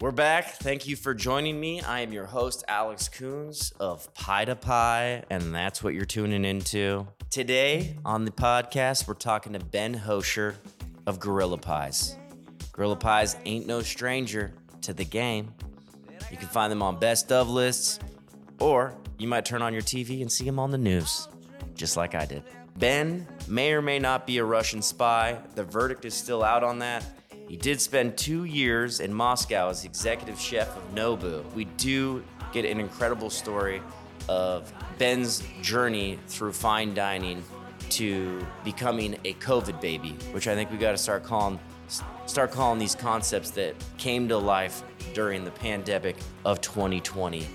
We're back. Thank you for joining me. I am your host, Alex Coons of Pie to Pie, and that's what you're tuning into. Today on the podcast, we're talking to Ben Osher of Gorilla Pies. Gorilla Pies ain't no stranger to the game. You can find them on best of lists, or you might turn on your TV and see them on the news, just like I did. Ben may or may not be a Russian spy. The verdict is still out on that. He did spend 2 years in Moscow as executive chef of Nobu. We do get an incredible story of Ben's journey through fine dining to becoming a COVID baby, which I think we got to start calling these concepts that came to life during the pandemic of 2020.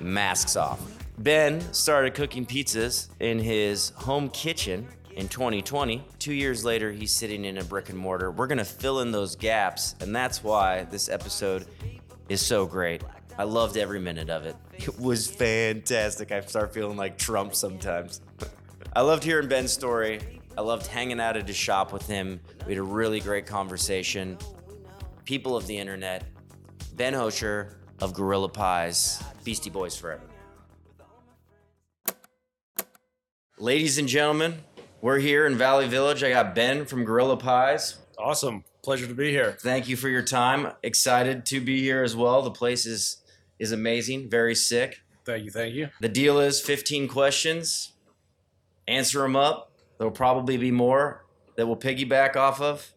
Masks off. Ben started cooking pizzas in his home kitchen in 2020. 2 years later, he's sitting in a brick and mortar. We're gonna fill in those gaps, and that's why this episode is so great. I loved every minute of it. It was fantastic. I start feeling like Trump sometimes. I loved hearing Ben's story. I loved hanging out at his shop with him. We had a really great conversation. People of the internet, Ben Osher of Gorilla Pies, Beastie Boys forever. Ladies and gentlemen, we're here in Valley Village. I got Ben from Gorilla Pies. Awesome. Pleasure to be here. Thank you for your time. Excited to be here as well. The place is amazing. Very sick. Thank you. Thank you. The deal is 15 questions. Answer them up. There'll probably be more that we'll piggyback off of.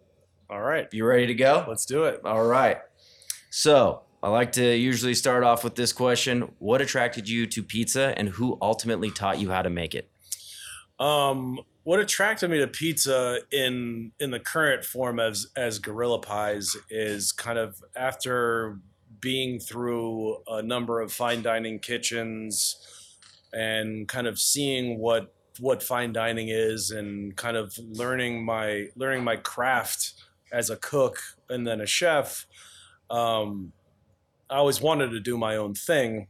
All right. You ready to go? Let's do it. All right. So I like to usually start off with this question. What attracted you to pizza and who ultimately taught you how to make it? What attracted me to pizza in the current form as Gorilla Pies is kind of after being through a number of fine dining kitchens and kind of seeing what fine dining is and kind of learning my craft as a cook and then a chef. I always wanted to do my own thing,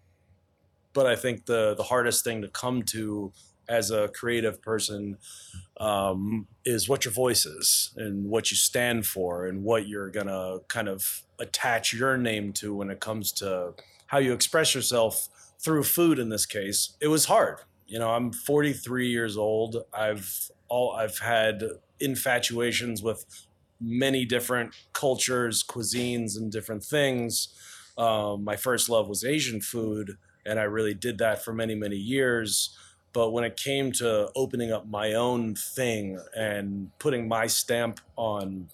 but I think the hardest thing to come to as a creative person is what your voice is and what you stand for and what you're gonna kind of attach your name to when it comes to how you express yourself through food. In this case, it was hard. You know, I'm 43 years old. I've had infatuations with many different cultures, cuisines, and different things. My first love was Asian food, and I really did that for many, many years. But when it came to opening up my own thing and putting my stamp on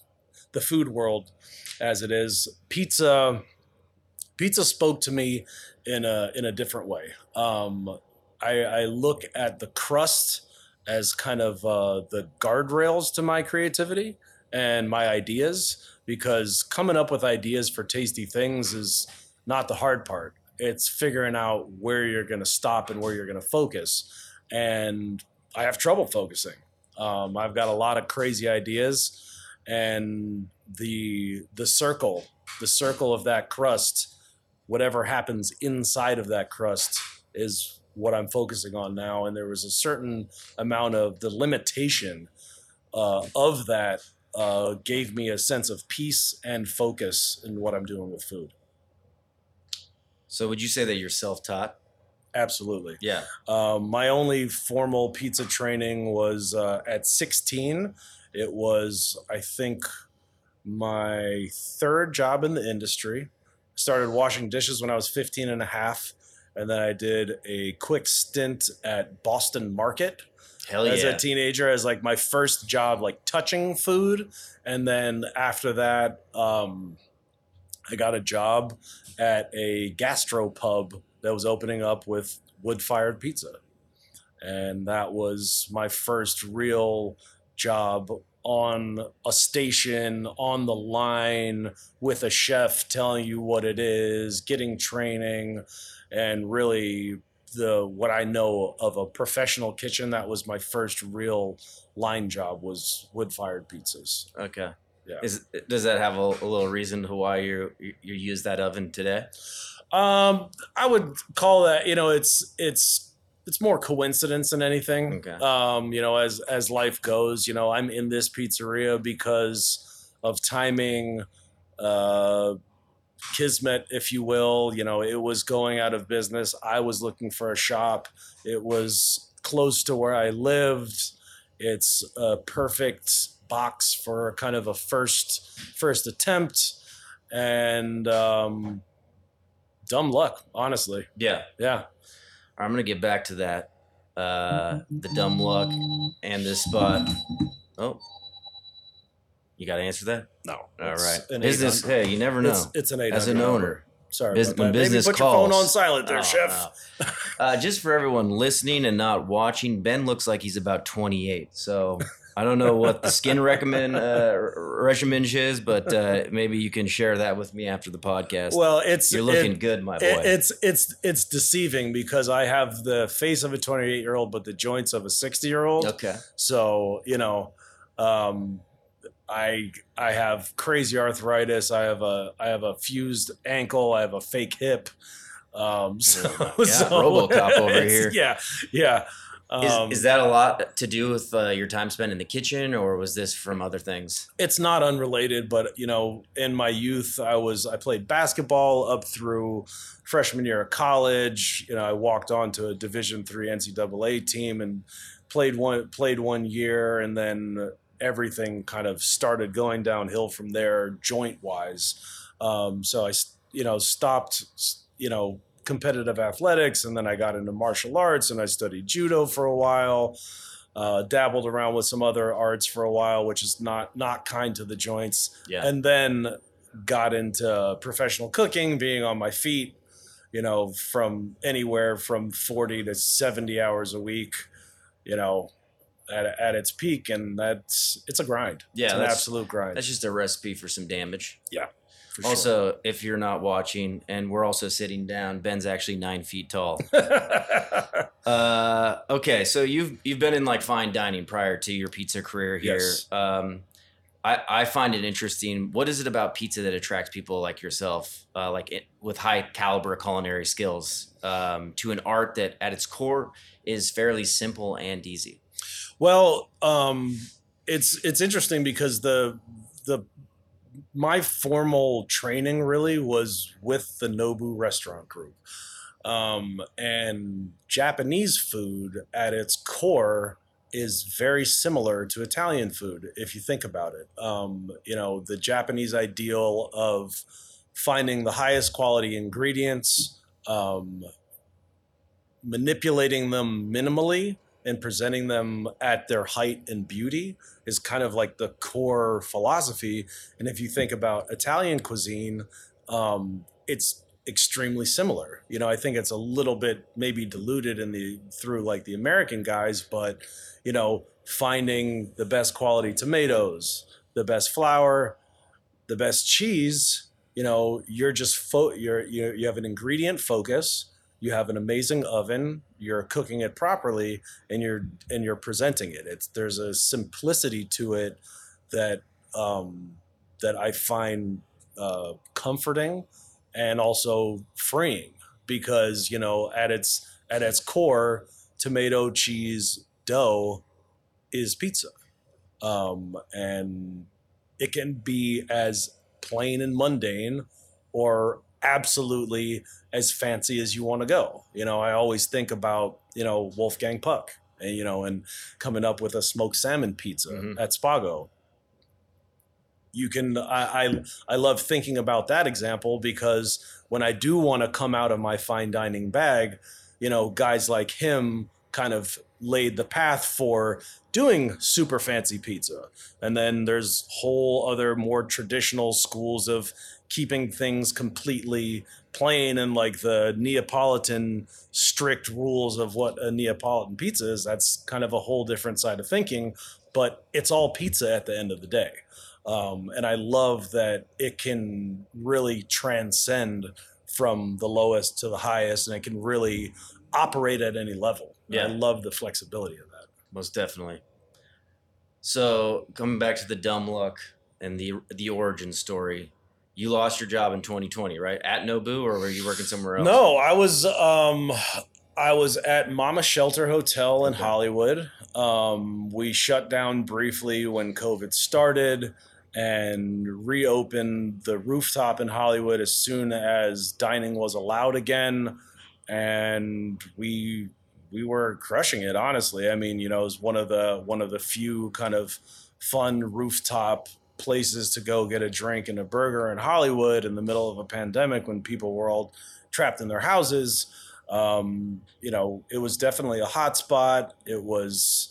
the food world as it is, pizza spoke to me in a different way. I look at the crust as kind of the guardrails to my creativity and my ideas, because coming up with ideas for tasty things is not the hard part. It's figuring out where you're going to stop and where you're going to focus. And I have trouble focusing. I've got a lot of crazy ideas, and the circle of that crust, whatever happens inside of that crust is what I'm focusing on now. And there was a certain amount of the limitation of that gave me a sense of peace and focus in what I'm doing with food. So would you say that you're self-taught? Absolutely. Yeah. My only formal pizza training was at 16. It was, I think, my third job in the industry. I started washing dishes when I was 15 and a half. And then I did a quick stint at Boston Market. Hell yeah. As a teenager, as like my first job, like touching food. And then after that, I got a job at a gastro pub that was opening up with wood-fired pizza. And that was my first real job on a station, on the line, with a chef telling you what it is, getting training, and really what I know of a professional kitchen. That was my first real line job, was wood-fired pizzas. Okay. Yeah. Does that have a little reason to why you use that oven today? I would call that, you know, it's more coincidence than anything. Okay. You know, as life goes, you know, I'm in this pizzeria because of timing, kismet, if you will. You know, it was going out of business. I was looking for a shop. It was close to where I lived. It's a perfect box for kind of a first attempt, and dumb luck, honestly. Yeah. I'm gonna get back to that, the dumb luck and this spot. Oh, you got to answer that? No. All right. Business. Hey, you never know. It's an 800. As an owner. Sorry. Business calls. Maybe put your phone on silent there, chef. No. Just for everyone listening and not watching, Ben looks like he's about 28. So I don't know what the skin regimen is, but maybe you can share that with me after the podcast. Well, you're looking good, my boy. It's deceiving because I have the face of a 28-year-old, but the joints of a 60-year-old. Okay. So, you know, I have crazy arthritis. I have a fused ankle. I have a fake hip. RoboCop over here. Yeah. Is that a lot to do with your time spent in the kitchen, or was this from other things? It's not unrelated, but you know, in my youth, I played basketball up through freshman year of college. You know, I walked on to a Division III NCAA team and played one year, and then everything kind of started going downhill from there, joint wise. So I, you know, stopped, you know, competitive athletics, and then I got into martial arts and I studied judo for a while, dabbled around with some other arts for a while, which is not kind to the joints. Yeah. And then got into professional cooking, being on my feet, you know, from anywhere from 40 to 70 hours a week, you know, at its peak, and it's a grind. Yeah, it's an absolute grind. That's just a recipe for some damage. Yeah. Also, sure. If you're not watching, and we're also sitting down, Ben's actually 9 feet tall. Okay, so you've been in like fine dining prior to your pizza career here. Yes. I find it interesting. What is it about pizza that attracts people like yourself, with high caliber culinary skills, to an art that at its core is fairly simple and easy? Well, it's interesting because my formal training really was with the Nobu restaurant group, and Japanese food at its core is very similar to Italian food if you think about it. You know, the Japanese ideal of finding the highest quality ingredients, manipulating them minimally, and presenting them at their height and beauty is kind of like the core philosophy. And if you think about Italian cuisine, it's extremely similar. You know, I think it's a little bit maybe diluted through like the American guys, but you know, finding the best quality tomatoes, the best flour, the best cheese. You know, you have an ingredient focus. You have an amazing oven. You're cooking it properly, and you're presenting it. There's a simplicity to it that that I find comforting and also freeing, because you know, at its core, tomato, cheese, dough is pizza, and it can be as plain and mundane or absolutely as fancy as you want to go. You know, I always think about, you know, Wolfgang Puck, and you know, and coming up with a smoked salmon pizza at Spago. You can, I love thinking about that example, because when I do want to come out of my fine dining bag, you know, guys like him kind of laid the path for doing super fancy pizza. And then there's whole other more traditional schools of keeping things completely plain and like the Neapolitan strict rules of what a Neapolitan pizza is. That's kind of a whole different side of thinking, but it's all pizza at the end of the day. And I love that it can really transcend from the lowest to the highest, and it can really operate at any level. Yeah. I love the flexibility of that. Most definitely. So coming back to the dumb luck and the origin story, you lost your job in 2020, right? At Nobu, or were you working somewhere else? No, I was at Mama Shelter Hotel in Hollywood. We shut down briefly when COVID started, and reopened the rooftop in Hollywood as soon as dining was allowed again. And we were crushing it, honestly. I mean, you know, it was one of the few kind of fun rooftop places to go get a drink and a burger in Hollywood in the middle of a pandemic when people were all trapped in their houses. You know, it was definitely a hot spot. It was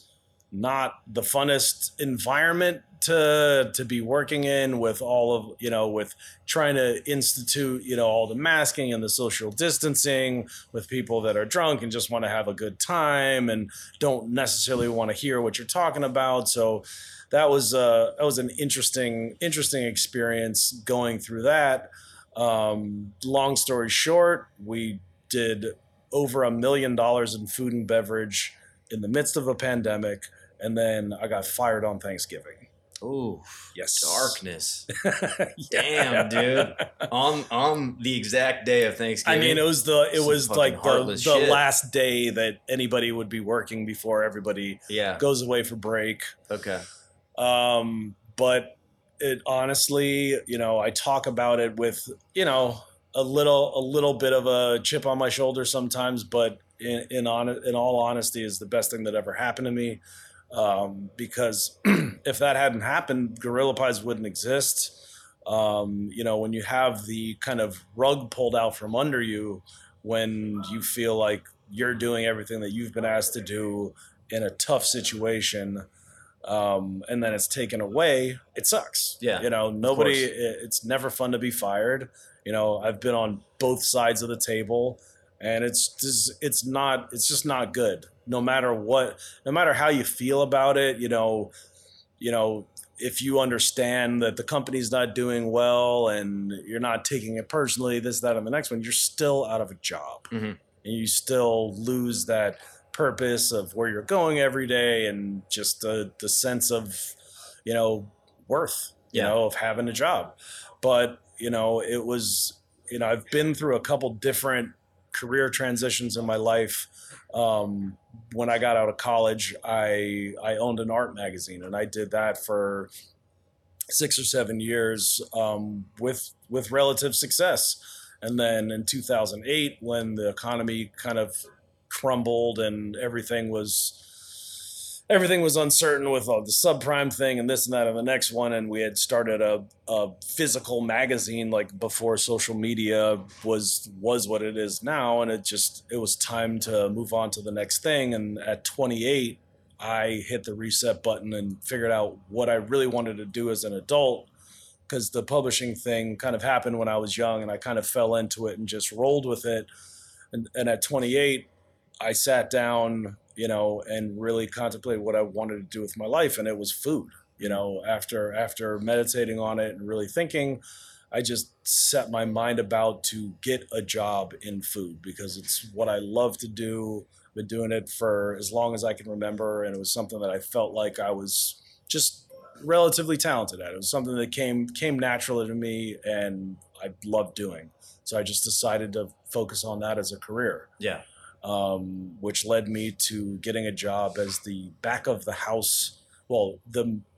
not the funnest environment to be working in, with all of, you know, with trying to institute, you know, all the masking and the social distancing with people that are drunk and just want to have a good time and don't necessarily want to hear what you're talking about. So that was an interesting experience going through that. Long story short, we did over $1 million in food and beverage in the midst of a pandemic. And then I got fired on Thanksgiving. Ooh, yes. Darkness. Damn, dude. On the exact day of Thanksgiving. I mean, it was like the last day that anybody would be working before everybody goes away for break. Okay. But it honestly, you know, I talk about it with, you know, a little bit of a chip on my shoulder sometimes, but in all honesty, is the best thing that ever happened to me. Because if that hadn't happened, Gorilla Pies wouldn't exist. You know, when you have the kind of rug pulled out from under you, when you feel like you're doing everything that you've been asked to do in a tough situation, and then it's taken away, it sucks. Yeah. You know, it's never fun to be fired. You know, I've been on both sides of the table, and it's just not good. No matter what, no matter how you feel about it, you know, if you understand that the company's not doing well and you're not taking it personally, this, that, and the next one, you're still out of a job. Mm-hmm. And you still lose that purpose of where you're going every day and just the sense of, you know, worth, you know, of having a job. But, you know, it was, you know, I've been through a couple different career transitions in my life. When I got out of college, I owned an art magazine, and I did that for 6 or 7 years, with relative success. And then in 2008, when the economy kind of crumbled and everything was uncertain with all the subprime thing and this and that and the next one, and we had started a physical magazine like before social media was what it is now, and it was time to move on to the next thing. And at 28, I hit the reset button and figured out what I really wanted to do as an adult, because the publishing thing kind of happened when I was young, and I kind of fell into it and just rolled with it. And at 28, I sat down, you know, and really contemplate what I wanted to do with my life. And it was food. You know, after meditating on it and really thinking, I just set my mind about to get a job in food, because it's what I love to do. I've been doing it for as long as I can remember. And it was something that I felt like I was just relatively talented at. It was something that came naturally to me, and I loved doing. So I just decided to focus on that as a career. Yeah. Which led me to getting a job as the back of the house. Well,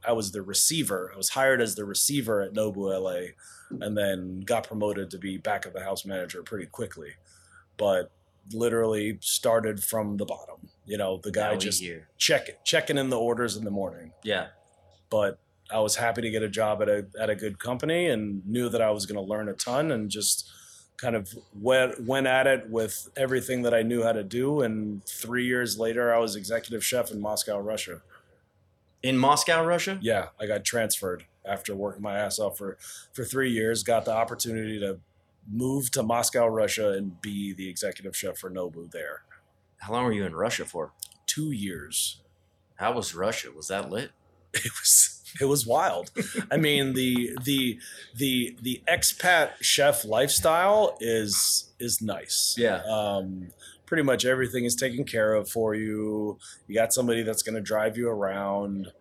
I was the receiver. I was hired as the receiver at Nobu LA, and then got promoted to be back of the house manager pretty quickly. But literally started from the bottom. You know, the guy just checking in the orders in the morning. Yeah. But I was happy to get a job at a good company, and knew that I was going to learn a ton, and just kind of went at it with everything that I knew how to do. And 3 years later, I was executive chef in Moscow, Russia. In Moscow, Russia? Yeah. I got transferred after working my ass off for 3 years, got the opportunity to move to Moscow, Russia, and be the executive chef for Nobu there. How long were you in Russia for? 2 years. How was Russia? Was that lit? It was wild. I mean, the expat chef lifestyle is nice. Yeah. Pretty much everything is taken care of for you. You got somebody that's going to drive you around.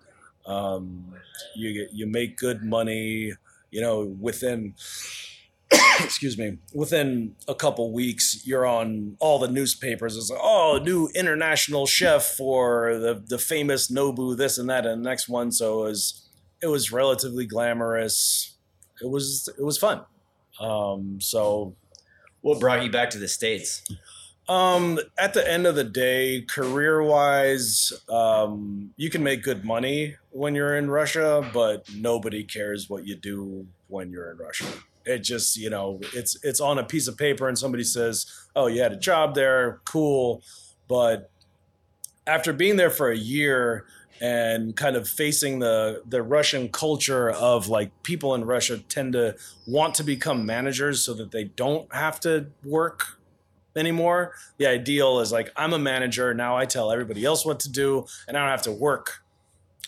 You make good money. You know, within within a couple weeks, you're on all the newspapers. It's like, oh, new international chef for the famous Nobu, this and that, and the next one. So it was it was relatively glamorous. It was fun. So what brought you back to the States? At the end of the day, career-wise, you can make good money when you're in Russia, but nobody cares what you do when you're in Russia. It just, you know, it's on a piece of paper and somebody says, oh, you had a job there. Cool. But after being there for a year and kind of facing the Russian culture of, like, people in Russia tend to want to become managers so that they don't have to work anymore. The ideal is, like, I'm a manager. Now I tell everybody else what to do and I don't have to work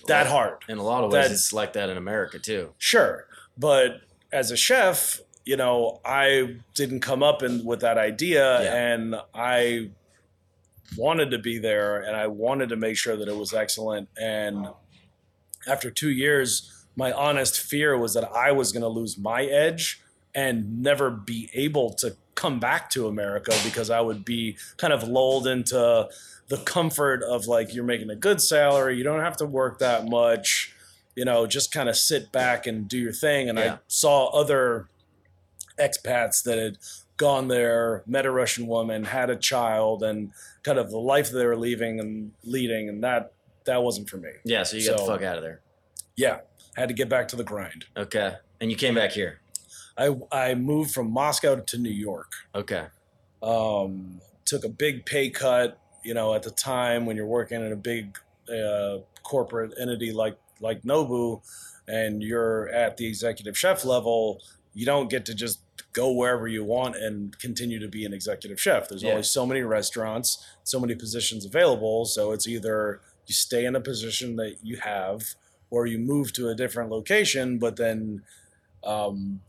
that hard. In a lot of ways, it's like that in America too. Sure. But as a chef, you know, I didn't come up with that idea, and I wanted to be there and I wanted to make sure that it was excellent. And after 2 years, my honest fear was that I was going to lose my edge and never be able to come back to America because I would be kind of lulled into the comfort of, like, you're making a good salary. You don't have to work that much, you know, just kind of sit back and do your thing. And I saw other expats that had gone there, met a Russian woman, had a child, and kind of the life they were leading. And that wasn't for me. Yeah. So you got the fuck out of there. Yeah. I had to get back to the grind. Okay. And you came back here. I moved from Moscow to New York. Okay. Took a big pay cut. You know, at the time when you're working in a big corporate entity like Nobu and you're at the executive chef level, you don't get to just go wherever you want and continue to be an executive chef. There's only so many restaurants, so many positions available. So it's either you stay in a position that you have or you move to a different location, but then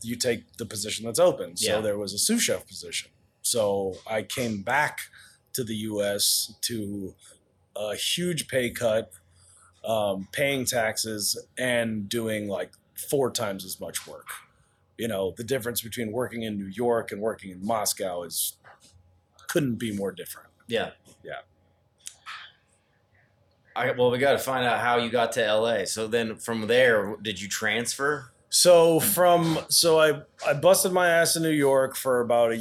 you take the position that's open. So there was a sous chef position. So I came back to the U.S. to a huge pay cut, paying taxes, and doing like 4 times as much work. You know, the difference between working in New York and working in Moscow couldn't be more different. Yeah. Yeah. Well, we got to find out how you got to L.A. So then from there, did you transfer? So I busted my ass in New York for about 1.5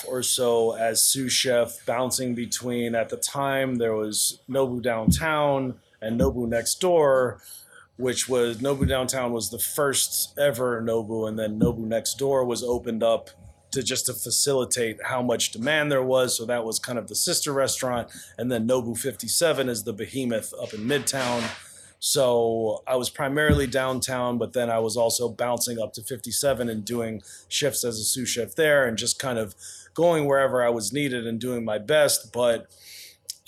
years or so as sous chef, bouncing between, at the time there was Nobu Downtown and Nobu Next Door, which was Nobu Downtown was the first ever Nobu, and then Nobu Next Door was opened up to facilitate how much demand there was. So that was kind of the sister restaurant, and then Nobu 57 is the behemoth up in Midtown. So I was primarily downtown, but then I was also bouncing up to 57 and doing shifts as a sous chef there and just kind of going wherever I was needed and doing my best. But,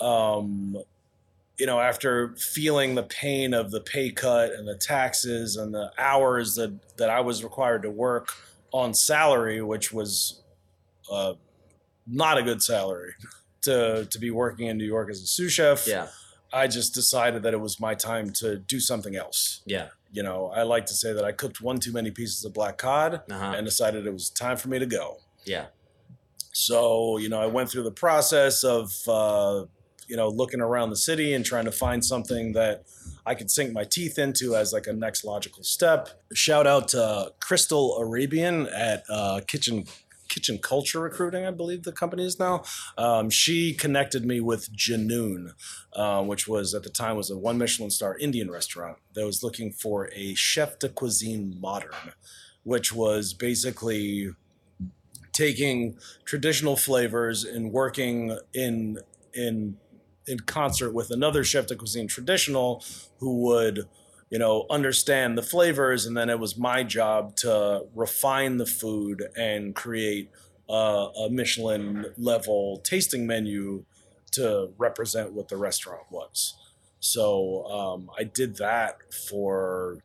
you know, after feeling the pain of the pay cut and the taxes and the hours that I was required to work on salary, which was not a good salary to be working in New York as a sous chef. Yeah. I just decided that it was my time to do something else. Yeah. You know, I like to say that I cooked one too many pieces of black cod and decided it was time for me to go. Yeah. So, you know, I went through the process of, you know, looking around the city and trying to find something that I could sink my teeth into as like a next logical step. Shout out to Crystal Arabian at Kitchen Culture Recruiting, I believe the company is now. She connected me with Janoon, which was at the time was a 1 Michelin star Indian restaurant that was looking for a chef de cuisine modern, which was basically taking traditional flavors and working in concert with another chef de cuisine traditional who would, you know, understand the flavors. And then it was my job to refine the food and create a Michelin level tasting menu to represent what the restaurant was. So I did that for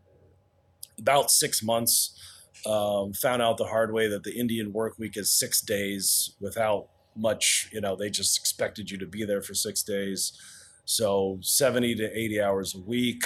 about 6 months, found out the hard way that the Indian work week is 6 days without much, you know, they just expected you to be there for 6 days. So 70 to 80 hours a week.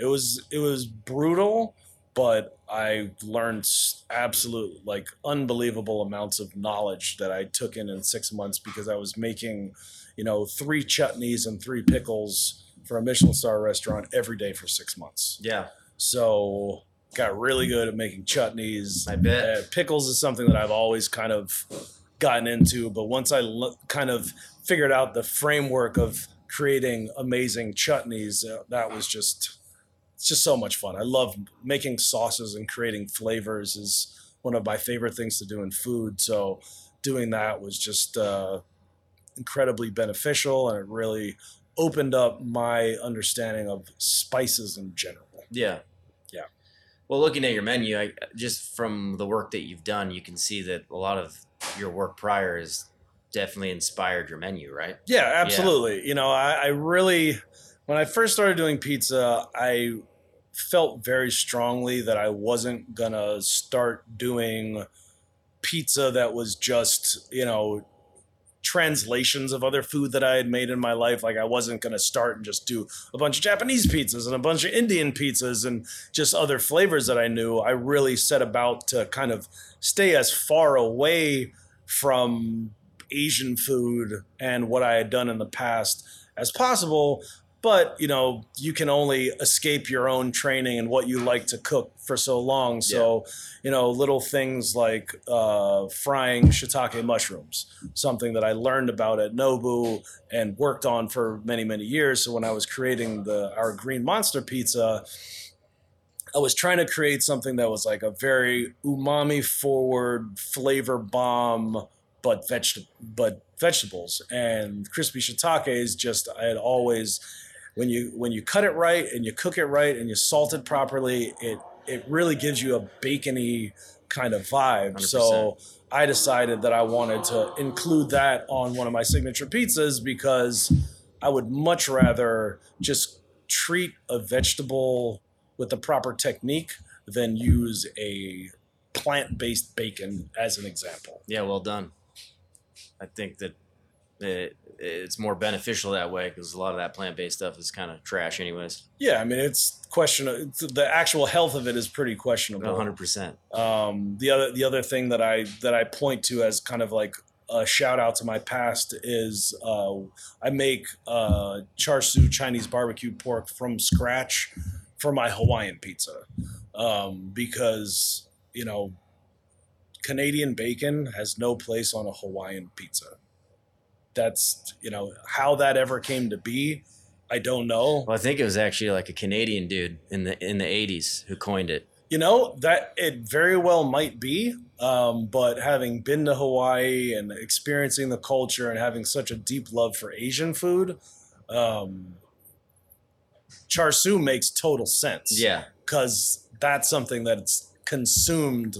It was brutal, but I learned absolute, like, unbelievable amounts of knowledge that I took in 6 months because I was making, you know, 3 chutneys and 3 pickles for a Michelin star restaurant every day for 6 months. Yeah. So got really good at making chutneys. I bet. Pickles is something that I've always kind of gotten into. But once I kind of figured out the framework of creating amazing chutneys, that was just, it's just so much fun. I love making sauces, and creating flavors is one of my favorite things to do in food. So doing that was just incredibly beneficial, and it really opened up my understanding of spices in general. Yeah. Yeah. Well, looking at your menu, I, just from the work that you've done, you can see that a lot of your work prior has definitely inspired your menu, right? Yeah, absolutely. Yeah. You know, I really, when I first started doing pizza, I felt very strongly that I wasn't going to start doing pizza that was just, you know, translations of other food that I had made in my life. Like, I wasn't going to start and just do a bunch of Japanese pizzas and a bunch of Indian pizzas and just other flavors that I knew. I really set about to kind of stay as far away from Asian food and what I had done in the past as possible. But, you know, you can only escape your own training and what you like to cook for so long. So, yeah, you know, little things like frying shiitake mushrooms, something that I learned about at Nobu and worked on for many, many years. So when I was creating our Green Monster pizza, I was trying to create something that was like a very umami-forward flavor bomb, but vegetables. And crispy shiitake is just, I had always... When you cut it right and you cook it right and you salt it properly, it really gives you a bacony kind of vibe. 100%. So I decided that I wanted to include that on one of my signature pizzas, because I would much rather just treat a vegetable with the proper technique than use a plant-based bacon as an example. Yeah, well done. I think that it's more beneficial that way, because a lot of that plant-based stuff is kind of trash anyways. Yeah, I mean, it's questionable. The actual health of it is pretty questionable. 100%. The other thing that I point to as kind of like a shout out to my past is I make char siu Chinese barbecue pork from scratch for my Hawaiian pizza, because, you know, Canadian bacon has no place on a Hawaiian pizza. That's, you know, how that ever came to be, I don't know. Well, I think it was actually like a Canadian dude in the 80s who coined it. You know, that it very well might be, but having been to Hawaii and experiencing the culture and having such a deep love for Asian food, char siu makes total sense. Yeah. Because that's something that's consumed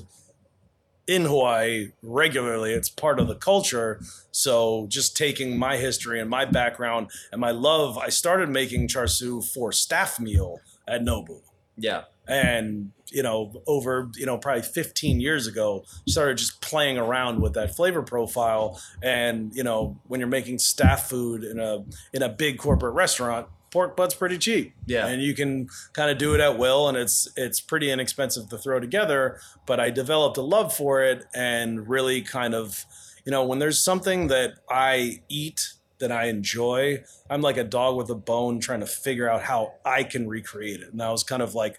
in Hawaii regularly. It's part of the culture. So just taking my history and my background and my love, I started making char siu for staff meal at Nobu. Yeah. And, you know, over, you know, probably 15 years ago, started just playing around with that flavor profile. And, you know, when you're making staff food in a big corporate restaurant, pork butt's pretty cheap. Yeah. And you can kind of do it at will, and it's pretty inexpensive to throw together, but I developed a love for it, and really kind of, you know, when there's something that I eat that I enjoy, I'm like a dog with a bone trying to figure out how I can recreate it. And that was kind of like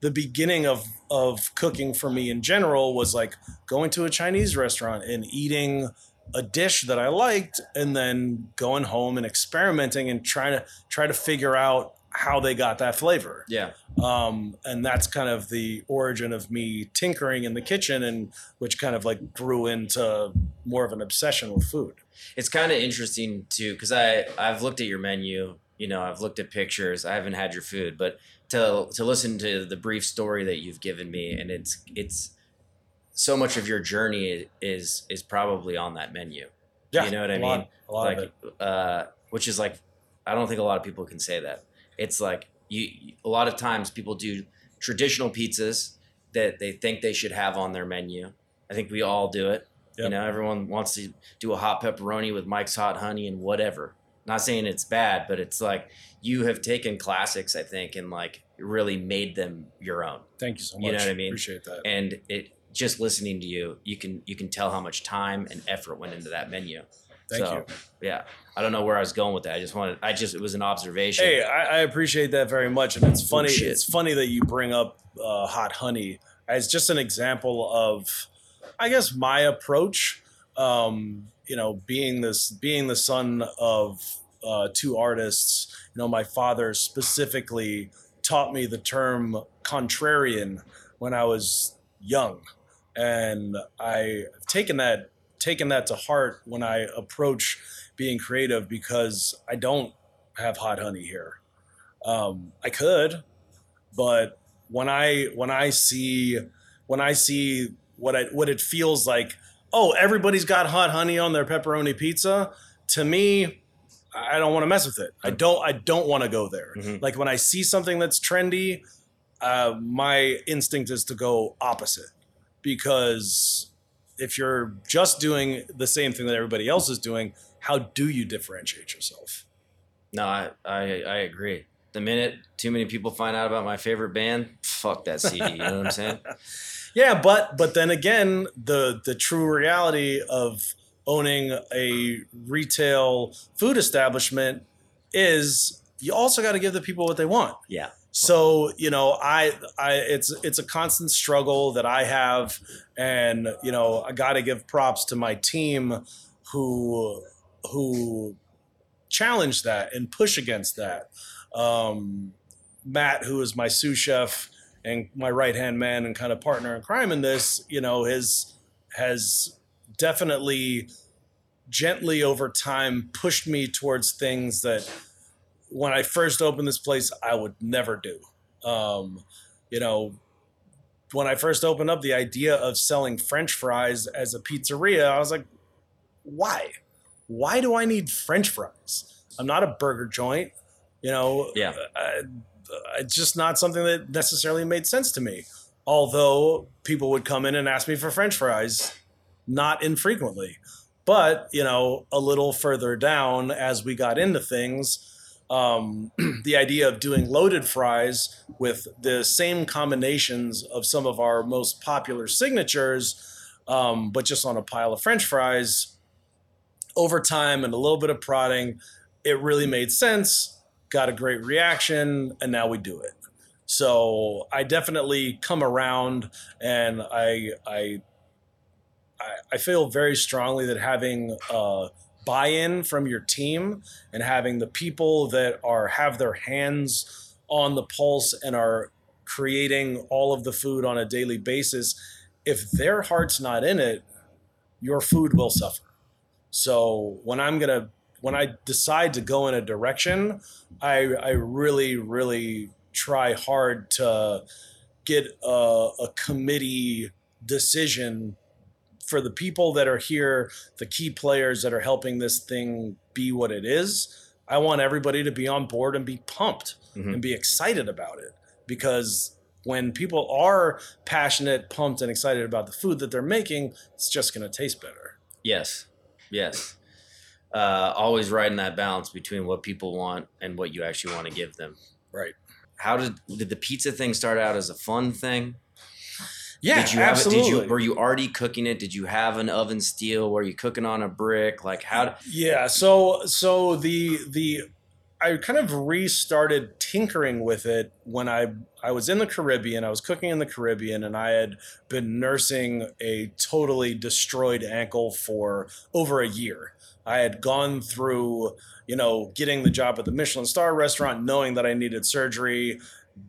the beginning of cooking for me in general, was like going to a Chinese restaurant and eating a dish that I liked, and then going home and experimenting and try to figure out how they got that flavor. Yeah. And that's kind of the origin of me tinkering in the kitchen, and which kind of like grew into more of an obsession with food. It's kind of interesting too, because I've looked at your menu, you know, I've looked at pictures, I haven't had your food, but to listen to the brief story that you've given me, and it's so much of your journey is probably on that menu. Yeah, you know what I mean? A lot like, of it. Which is like, I don't think a lot of people can say that. It's like, a lot of times people do traditional pizzas that they think they should have on their menu. I think we all do it. Yep. You know, everyone wants to do a hot pepperoni with Mike's Hot Honey and whatever. Not saying it's bad, but it's like, you have taken classics, I think, and like really made them your own. Thank you so much. You know what I mean? Appreciate that. And it, just listening to you, you can tell how much time and effort went into that menu. Thank you. Yeah. I don't know where I was going with that. It was an observation. Hey, I appreciate that very much. And it's funny. It's funny that you bring up hot honey as just an example of, I guess, my approach, being the son of two artists, my father specifically taught me the term contrarian when I was young. And I've taken that to heart when I approach being creative, because I don't have hot honey here. I could, but when I see what it feels like, oh, everybody's got hot honey on their pepperoni pizza, to me, I don't want to mess with it. I don't want to go there. Mm-hmm. Like when I see something that's trendy, my instinct is to go opposite, because if you're just doing the same thing that everybody else is doing, how do you differentiate yourself? No, I agree. The minute too many people find out about my favorite band, fuck that CD. You know what I'm saying? Yeah, but then again, the true reality of owning a retail food establishment is you also got to give the people what they want. Yeah. So, it's a constant struggle that I have, and, I got to give props to my team who challenge that and push against that. Matt, who is my sous chef and my right-hand man and kind of partner in crime in this, has definitely gently over time pushed me towards things that, when I first opened this place, I would never do. When I first opened up, the idea of selling French fries as a pizzeria, I was like, why? Why do I need French fries? I'm not a burger joint. Yeah. It's just not something that necessarily made sense to me. Although people would come in and ask me for French fries, not infrequently. But, a little further down as we got into things, the idea of doing loaded fries with the same combinations of some of our most popular signatures, but just on a pile of French fries, over time and a little bit of prodding, it really made sense, got a great reaction, and now we do it. So I definitely come around, and I feel very strongly that having buy-in from your team and having the people that have their hands on the pulse and are creating all of the food on a daily basis, if their heart's not in it, your food will suffer. So when I decide to go in a direction, I really, really try hard to get a committee decision for the people that are here, the key players that are helping this thing be what it is. I want everybody to be on board and be pumped and be excited about it. Because when people are passionate, pumped, and excited about the food that they're making, it's just going to taste better. Yes. Always riding that balance between what people want and what you actually want to give them. Right. How did the pizza thing start out as a fun thing? Yeah, absolutely. Were you already cooking it? Did you have an oven steel? Were you cooking on a brick? Like how? Yeah. So I kind of restarted tinkering with it when I was in the Caribbean. I was cooking in the Caribbean, and I had been nursing a totally destroyed ankle for over a year. I had gone through, getting the job at the Michelin star restaurant, knowing that I needed surgery.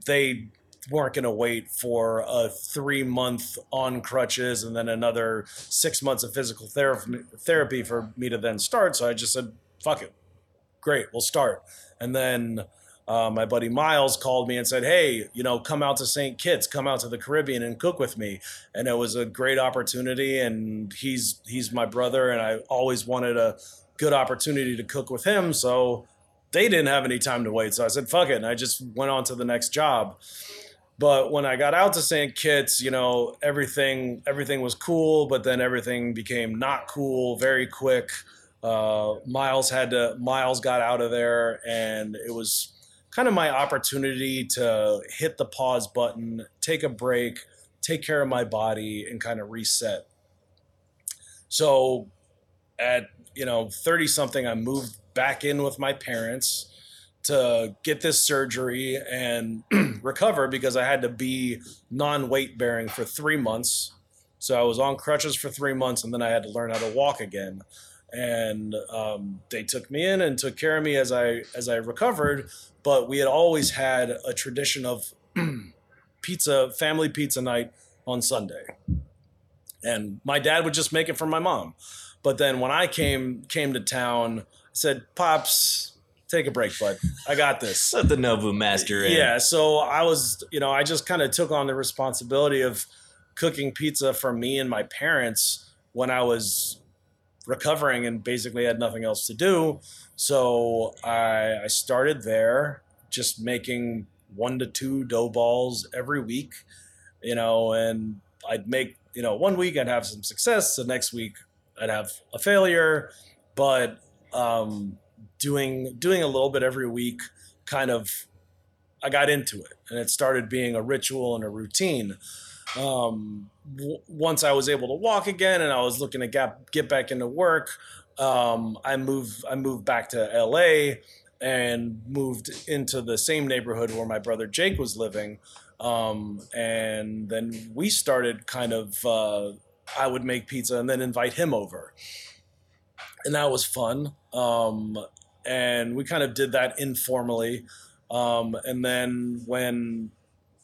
They weren't going to wait for a 3-month on crutches and then another 6 months of physical therapy for me to then start. So I just said, fuck it. Great. We'll start. And then my buddy Miles called me and said, hey, come out to St. Kitts, come out to the Caribbean and cook with me. And it was a great opportunity. And he's my brother, and I always wanted a good opportunity to cook with him. So they didn't have any time to wait. So I said, fuck it. And I just went on to the next job. But when I got out to St. Kitts, everything was cool, but then everything became not cool very quick. Miles got out of there, and it was kind of my opportunity to hit the pause button, take a break, take care of my body, and kind of reset. So at, 30-something, I moved back in with my parents to get this surgery and recover, because I had to be non-weight bearing for 3 months. So I was on crutches for 3 months, and then I had to learn how to walk again. And they took me in and took care of me as I recovered. But we had always had a tradition of family pizza night on Sunday. And my dad would just make it for my mom. But then when I came to town, I said, "Pops, take a break, bud. I got this. Let the Nobu master in." Yeah, so I was, I just kind of took on the responsibility of cooking pizza for me and my parents when I was recovering and basically had nothing else to do. So I started there, just making 1 to 2 dough balls every week, and I'd make, 1 week I'd have some success. The next week I'd have a failure, but doing a little bit every week, kind of, I got into it, and it started being a ritual and a routine. Once I was able to walk again and I was looking to get back into work, I moved back to LA and moved into the same neighborhood where my brother Jake was living. And then we started kind of, I would make pizza and then invite him over. And that was fun. And we kind of did that informally. And then when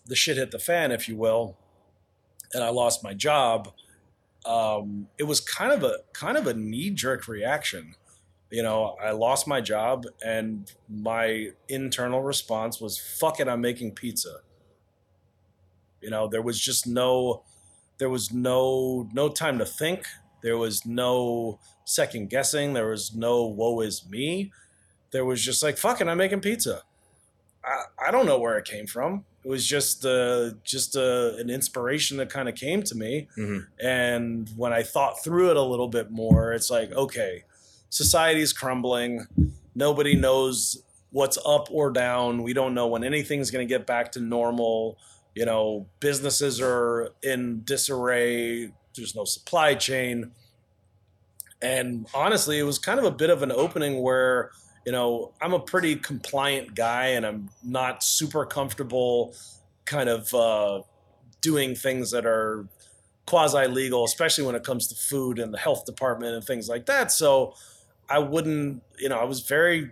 the shit hit the fan, if you will, and I lost my job, it was kind of a knee-jerk reaction. I lost my job, and my internal response was, fuck it, I'm making pizza. There was no time to think. There was no second guessing. There was no woe is me. There was just like, fuck it, I'm making pizza. I don't know where it came from. It was just an inspiration that kind of came to me. Mm-hmm. And when I thought through it a little bit more, it's like, okay, society's crumbling. Nobody knows what's up or down. We don't know when anything's going to get back to normal. Businesses are in disarray. There's no supply chain. And honestly, it was kind of a bit of an opening where I'm a pretty compliant guy, and I'm not super comfortable kind of doing things that are quasi-legal, especially when it comes to food and the health department and things like that. So I wouldn't,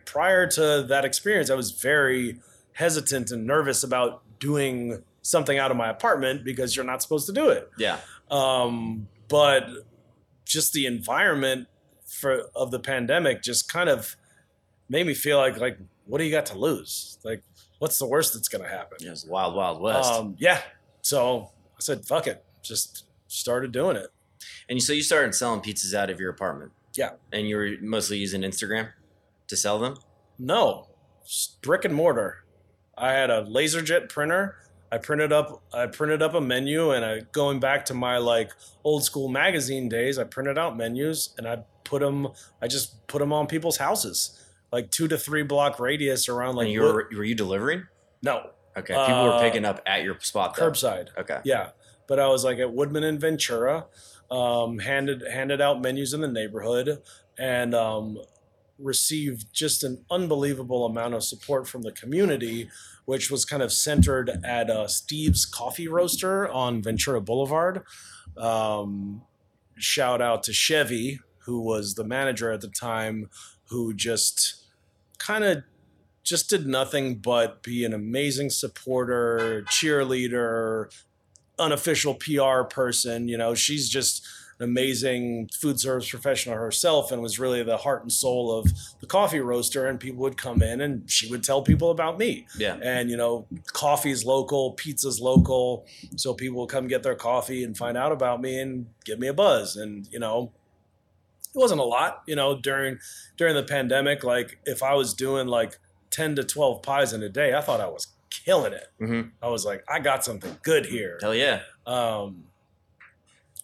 prior to that experience, I was very hesitant and nervous about doing something out of my apartment because you're not supposed to do it. Yeah. But just the environment of the pandemic just kind of made me feel like, what do you got to lose? Like, what's the worst that's going to happen? Yeah, it's wild, wild west. Yeah. So I said, fuck it. Just started doing it. And so you started selling pizzas out of your apartment? Yeah. And you were mostly using Instagram to sell them? No. Just brick and mortar. I had a LaserJet printer. I printed up a menu, and going back to my old school magazine days, I printed out menus and I just put them on people's houses. 2 to 3 block radius around and were you delivering? No. Okay. People were picking up at your spot though. Curbside. Okay. Yeah. But I was at Woodman and Ventura, handed out menus in the neighborhood, and received just an unbelievable amount of support from the community, which was kind of centered at Steve's Coffee Roaster on Ventura Boulevard. Shout out to Chevy, who was the manager at the time, who just kind of just did nothing but be an amazing supporter, cheerleader, unofficial PR person. She's just an amazing food service professional herself, and was really the heart and soul of the Coffee Roaster. And people would come in and she would tell people about me. Yeah. And, coffee's local, pizza's local. So people will come get their coffee and find out about me and give me a buzz. And, it wasn't a lot, during the pandemic. If I was doing 10 to 12 pies in a day, I thought I was killing it. Mm-hmm. I was like, I got something good here. Hell yeah.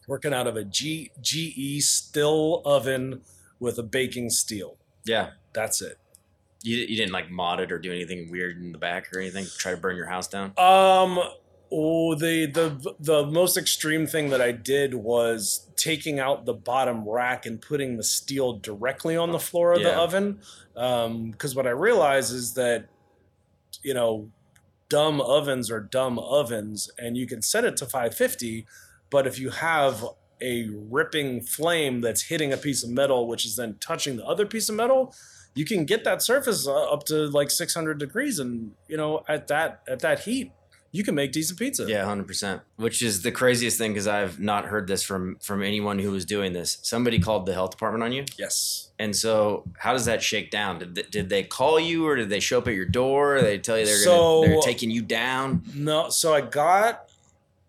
Working out of a GE still oven with a baking steel. Yeah. That's it. You didn't mod it or do anything weird in the back or anything? Try to burn your house down? Oh, the most extreme thing that I did was taking out the bottom rack and putting the steel directly on the floor of the oven. Because what I realized is that, you know, dumb ovens are dumb ovens, and you can set it to 550, but if you have a ripping flame that's hitting a piece of metal, which is then touching the other piece of metal, you can get that surface up to like 600 degrees, and you know, at that heat, you can make decent pizza. Yeah, 100%. Which is the craziest thing, because I've not heard this from anyone who was doing this. Somebody called the health department on you? Yes. And so how does that shake down? Did they call you, or did they show up at your door? They tell you they're taking you down? No. So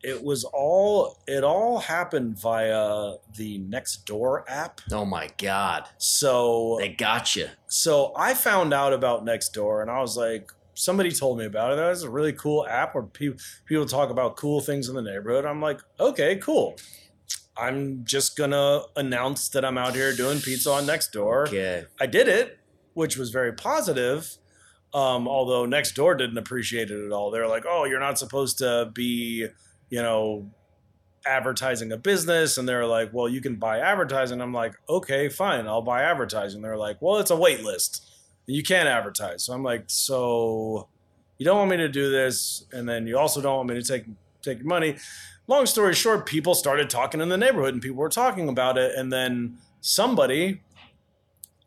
it all happened via the Nextdoor app. Oh my God. So they got you. So I found out about Nextdoor, and I was like, somebody told me about it. That was a really cool app where people talk about cool things in the neighborhood. I'm like, okay, cool. I'm just going to announce that I'm out here doing pizza on Nextdoor. Okay. I did it, which was very positive, although Nextdoor didn't appreciate it at all. They're like, oh, you're not supposed to be, you know, advertising a business. And they're like, well, you can buy advertising. I'm like, okay, fine, I'll buy advertising. They're like, well, it's a wait list. You can't advertise. So I'm like, so you don't want me to do this, and then you also don't want me to take your money. Long story short, people started talking in the neighborhood, and people were talking about it. And then somebody,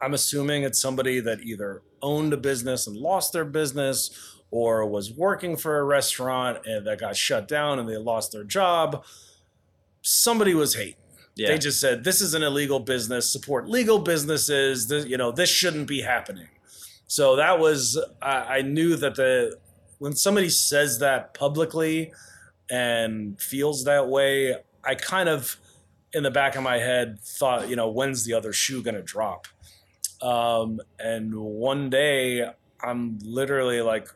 I'm assuming it's somebody that either owned a business and lost their business, or was working for a restaurant and that got shut down and they lost their job. Somebody was hating. Yeah. They just said, this is an illegal business, support legal businesses. This, you know, this shouldn't be happening. So that was, I knew that when somebody says that publicly and feels that way, I kind of, in the back of my head, thought, you know, when's the other shoe going to drop? And one day I'm literally like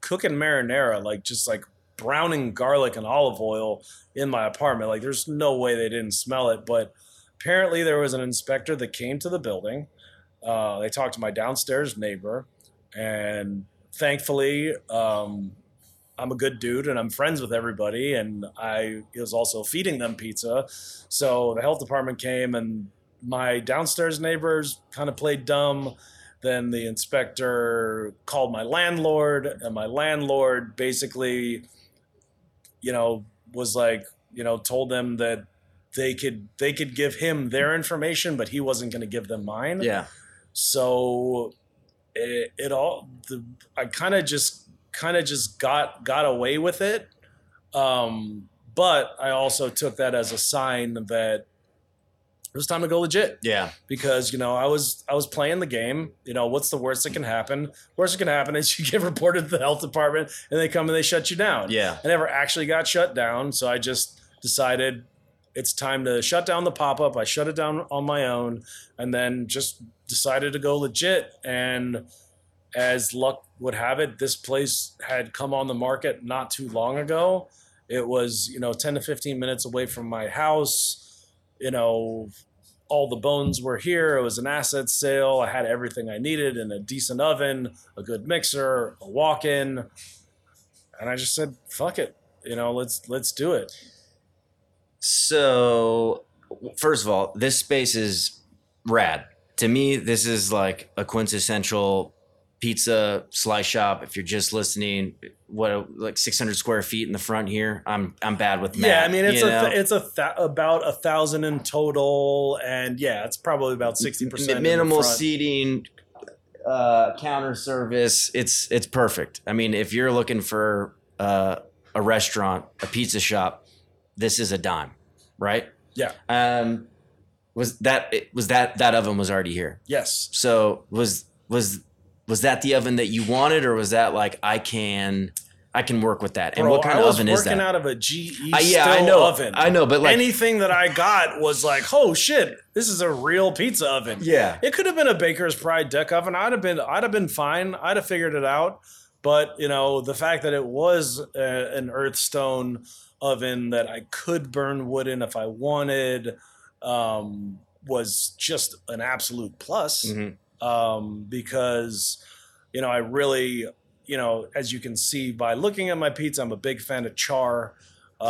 cooking marinara, like just like browning garlic and olive oil in my apartment. Like there's no way they didn't smell it. But apparently there was an inspector that came to the building. They talked to my downstairs neighbor, and thankfully, I'm a good dude and I'm friends with everybody. And I was also feeding them pizza. So the health department came, and my downstairs neighbors kind of played dumb. Then the inspector called my landlord, and my landlord basically, you know, was like, you know, told them that they could give him their information, but he wasn't going to give them mine. Yeah. So I kind of just got away with it. But I also took that as a sign that it was time to go legit. Yeah. Because, you know, I was playing the game. You know, what's the worst that can happen? Worst that can happen is you get reported to the health department, and they come and they shut you down. Yeah. I never actually got shut down. So I just decided it's time to shut down the pop-up. I shut it down on my own, and then just decided to go legit. And as luck would have it, this place had come on the market not too long ago. It was, you know, 10 to 15 minutes away from my house. You know, all the bones were here. It was an asset sale. I had everything I needed in a decent oven, a good mixer, a walk-in. And I just said, fuck it. You know, let's do it. So first of all, this space is rad. To me, this is like a quintessential pizza slice shop. If you're just listening, like 600 square feet in the front here. I'm bad with math. Yeah, I mean it's about 1,000 in total, and yeah, it's probably about 60%. Minimal seating, counter service. It's perfect. I mean, if you're looking for a restaurant, a pizza shop, this is a dime, right? Yeah. Was that oven was already here? Yes. So was that the oven that you wanted, or was that like I can work with that? And what kind of oven is that? I was working out of a GE steel oven. I know, but like anything that I got was like, oh shit, this is a real pizza oven. Yeah, it could have been a baker's pride deck oven. I'd have been fine. I'd have figured it out. But you know, the fact that it was an earthstone oven that I could burn wood in if I wanted was just an absolute plus. Mm-hmm. Because, you know, I really, you know, as you can see by looking at my pizza, I'm a big fan of char. I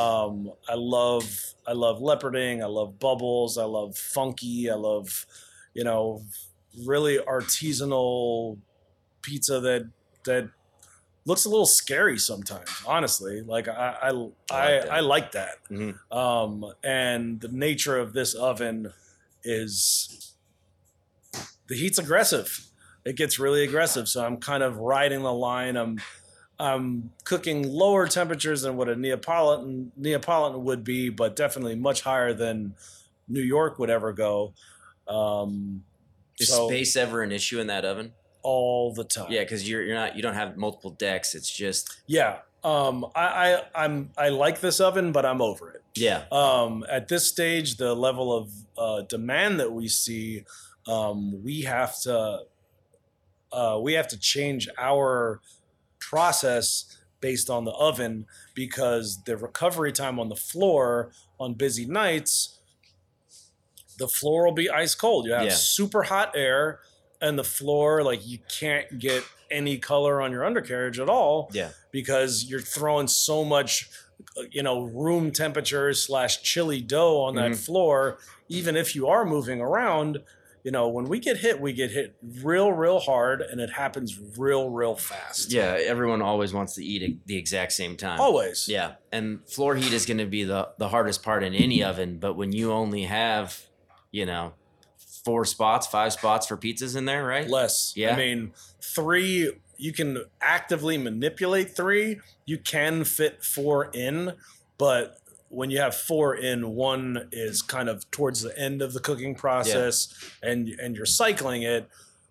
love leoparding. I love bubbles. I love funky. I love, you know, really artisanal pizza that looks a little scary sometimes, honestly. Like I like that. Mm-hmm. And the nature of this oven is the heat's aggressive. It gets really aggressive. So I'm kind of riding the line. I'm cooking lower temperatures than what a Neapolitan would be, but definitely much higher than New York would ever go. Is space ever an issue in that oven? All the time. Yeah, because you don't have multiple decks. It's just I like this oven, but I'm over it. Yeah. At this stage, the level of demand that we see, we have to change our process based on the oven because the recovery time on the floor on busy nights, the floor will be ice cold. You have super hot air. And the floor, like, you can't get any color on your undercarriage at all because you're throwing so much, you know, room temperature / chili dough on that floor. Even if you are moving around, you know, when we get hit real, real hard, and it happens real, real fast. Yeah, everyone always wants to eat at the exact same time. Always. Yeah, and floor heat is going to be the hardest part in any oven, but when you only have, you know, 4 spots, 5 spots for pizzas in there, right? Less. Yeah. I mean, 3, you can actively manipulate 3. You can fit 4 in, but when you have 4 in, 1 is kind of towards the end of the cooking process and you're cycling it.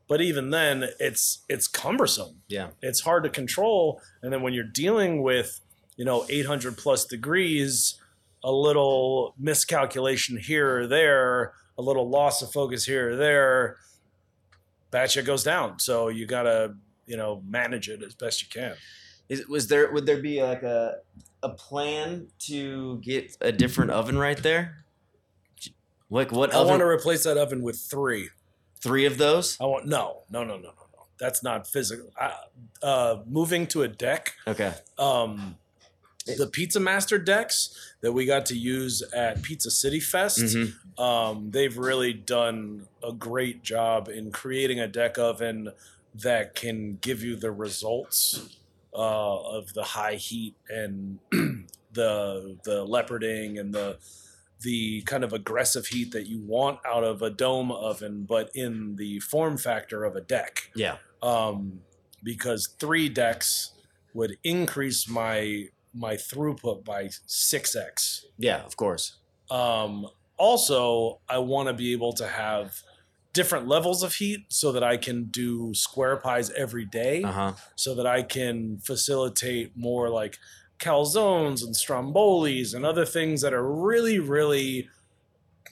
But even then, it's cumbersome. Yeah. It's hard to control. And then when you're dealing with, you know, 800 plus degrees, a little miscalculation here or there, a little loss of focus here or there, that shit goes down. So you gotta, you know, manage it as best you can. Would there be like a plan to get a different oven right there? Like what oven? I want to replace that oven with 3. 3 of those? I want no. That's not physical. Moving to a deck. Okay. The Pizza Master decks that we got to use at Pizza City Fest, they've really done a great job in creating a deck oven that can give you the results of the high heat and the leoparding and the kind of aggressive heat that you want out of a dome oven, but in the form factor of a deck. Yeah. Because 3 decks would increase my throughput by 6x. Yeah, of course. Also, I want to be able to have different levels of heat so that I can do square pies every day, so that I can facilitate more like calzones and strombolis and other things that are really, really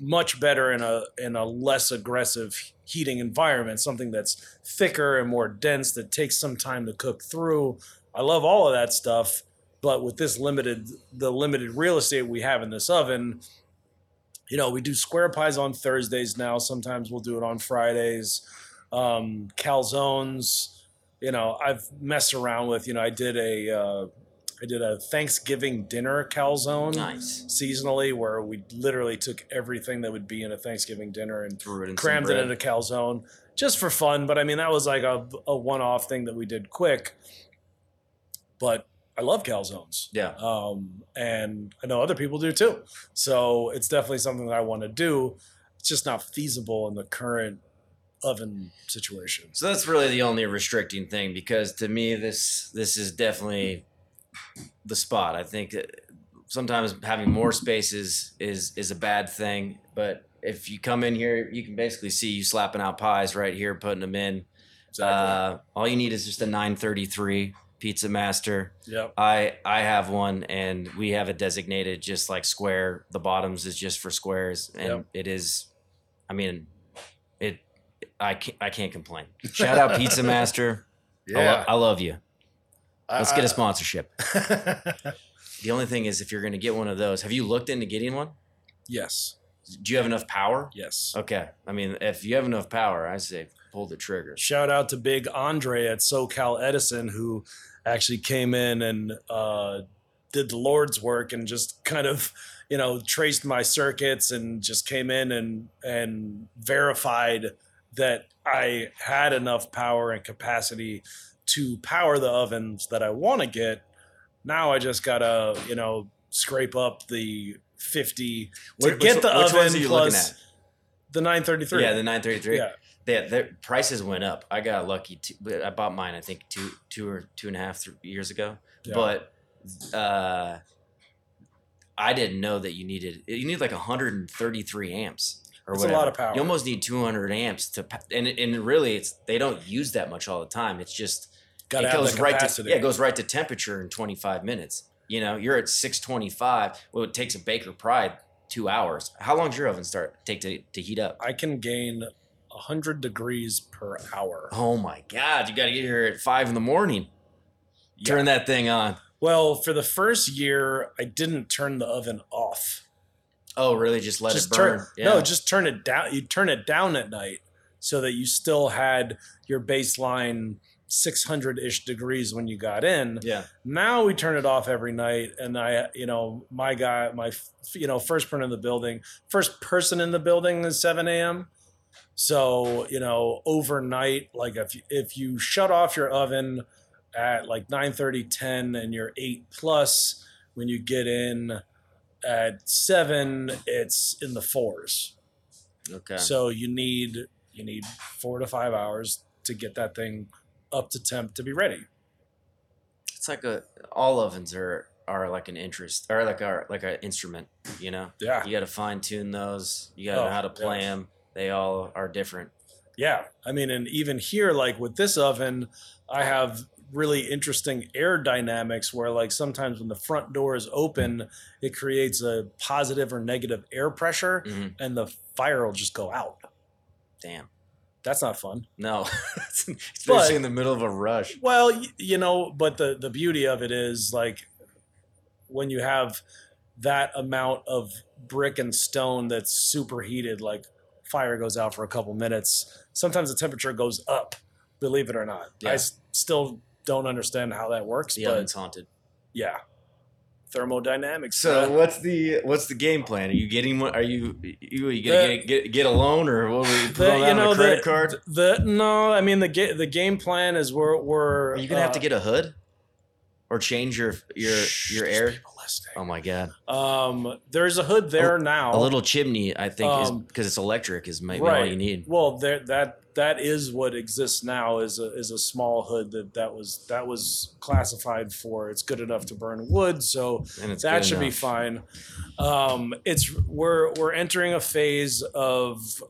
much better in a less aggressive heating environment, something that's thicker and more dense that takes some time to cook through. I love all of that stuff. But with this limited real estate we have in this oven, you know, we do square pies on Thursdays now. Sometimes we'll do it on Fridays. Calzones, you know, I've messed around with. You know, I did a Thanksgiving dinner calzone. Nice. Seasonally, where we literally took everything that would be in a Thanksgiving dinner and crammed it in a calzone just for fun. But I mean, that was like a one-off thing that we did quick. But I love calzones. Yeah. And I know other people do too. So it's definitely something that I want to do. It's just not feasible in the current oven situation. So that's really the only restricting thing, because to me, this is definitely the spot. I think sometimes having more spaces is a bad thing, but if you come in here, you can basically see you slapping out pies right here, putting them in. Exactly. All you need is just a 933. Pizza Master. Yep. I have one, and we have it designated just like square. The bottoms is just for squares, and it is. I mean, it. I can't complain. Shout out Pizza Master. Yeah. I love you. Let's get a sponsorship. The only thing is, if you're going to get one of those, have you looked into getting one? Yes. Do you have enough power? Yes. Okay. I mean, if you have enough power, I say pull the trigger. Shout out to Big Andre at SoCal Edison, who actually came in and did the Lord's work and just kind of, you know, traced my circuits and just came in and verified that I had enough power and capacity to power the ovens that I want to get. Now I just gotta, you know, scrape up the 50 to get the oven plus the 933. Yeah, the 933. Yeah. Their prices went up. I got lucky. I bought mine, I think, two and a half years ago. Yeah. But I didn't know that you need like 133 amps or whatever. It's a lot of power. You almost need 200 amps to, and really, it's they don't use that much all the time. It's just it goes right to temperature in 25 minutes. You know, you're at 625. Well, it takes a Baker Pride 2 hours. How long does your oven take to heat up? I can gain 100 degrees per hour. Oh my God. You got to get here at 5 a.m. Yeah. Turn that thing on. Well, for the first year, I didn't turn the oven off. Oh, really? Just let it burn? Yeah. No, just turn it down. You turn it down at night so that you still had your baseline 600-ish degrees when you got in. Yeah. Now we turn it off every night. And first person in the building is 7 a.m. So, you know, overnight, like if you shut off your oven at like 9:30, 10 and you're 8+, when you get in at 7, it's in the 4s. Okay. So you need 4 to 5 hours to get that thing up to temp to be ready. It's like all ovens are like an interest or like an instrument, you know? Yeah. You got to fine tune those. You got to know how to play them. They all are different. Yeah. I mean, and even here, like with this oven, I have really interesting air dynamics where like sometimes when the front door is open, it creates a positive or negative air pressure and the fire will just go out. Damn. That's not fun. No, especially in the middle of a rush. Well, you know, but the beauty of it is like when you have that amount of brick and stone that's superheated, like fire goes out for a couple minutes. Sometimes the temperature goes up, believe it or not. Yeah. I still don't understand how that works. The oven's haunted. Yeah. Thermodynamics. So what's the game plan? Are you getting one? Are you gonna get a loan or what? Will you put on a credit card? No, I mean the game plan is we're. Are you gonna have to get a hood, or change your air? Oh my God. There's a hood there now. A little chimney, I think, because it's electric, is maybe all you need. Well, that is what exists now is a small hood that was classified for it's good enough to burn wood, so that should be fine. We're entering a phase of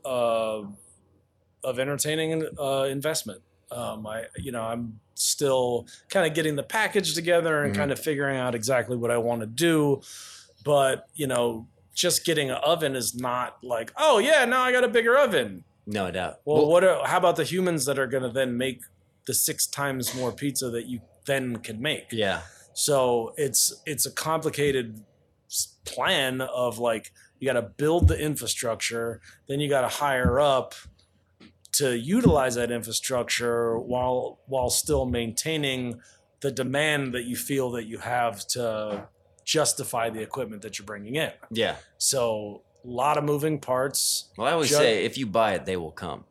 entertaining investment. I'm still kind of getting the package together and kind of figuring out exactly what I want to do. But, you know, just getting an oven is not like, oh, yeah, now I got a bigger oven. No doubt. Well, how about the humans that are going to then make the 6 times more pizza that you then can make? Yeah. So it's a complicated plan of like, you got to build the infrastructure, then you got to hire up to utilize that infrastructure while still maintaining the demand that you feel that you have to justify the equipment that you're bringing in. Yeah. So a lot of moving parts. Well, I always say if you buy it, they will come.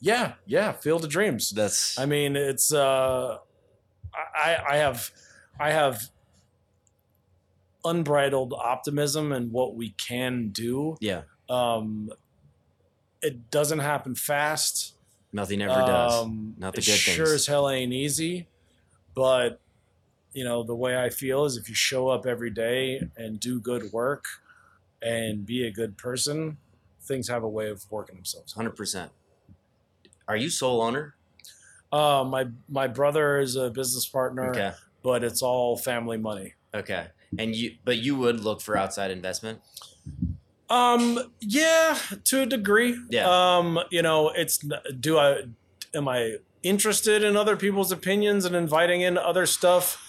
Yeah. Yeah. Field of dreams. I have unbridled optimism in what we can do. Yeah. It doesn't happen fast. Nothing ever does. Not the good things. It sure as hell ain't easy. But, you know, the way I feel is if you show up every day and do good work and be a good person, things have a way of working themselves. 100%. Are you sole owner? My brother is a business partner, okay, but it's all family money. Okay. And you would look for outside investment? Yeah, to a degree. Yeah. You know, am I interested in other people's opinions and inviting in other stuff,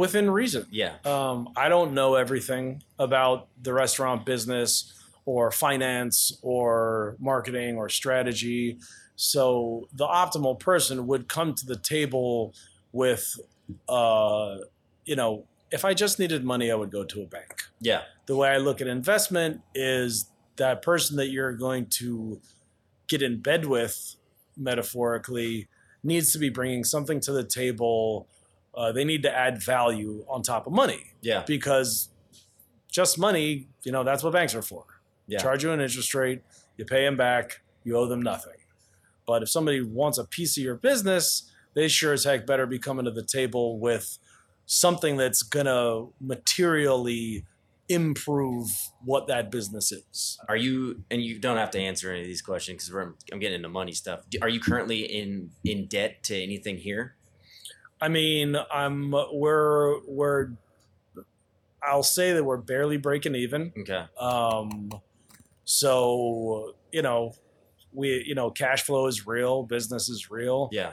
within reason? Yeah. I don't know everything about the restaurant business or finance or marketing or strategy. So the optimal person would come to the table with you know, if I just needed money, I would go to a bank. Yeah. The way I look at investment is that person that you're going to get in bed with, metaphorically, needs to be bringing something to the table. They need to add value on top of money. Yeah. Because just money, you know, that's what banks are for. Yeah. Charge you an interest rate, you pay them back, you owe them nothing. But if somebody wants a piece of your business, they sure as heck better be coming to the table with something that's going to materially improve what that business is. Are you, and you don't have to answer any of these questions because I'm getting into money stuff. Are you currently in debt to anything here? I mean, I'll say that we're barely breaking even. Okay. So, you know, cash flow is real, business is real. Yeah.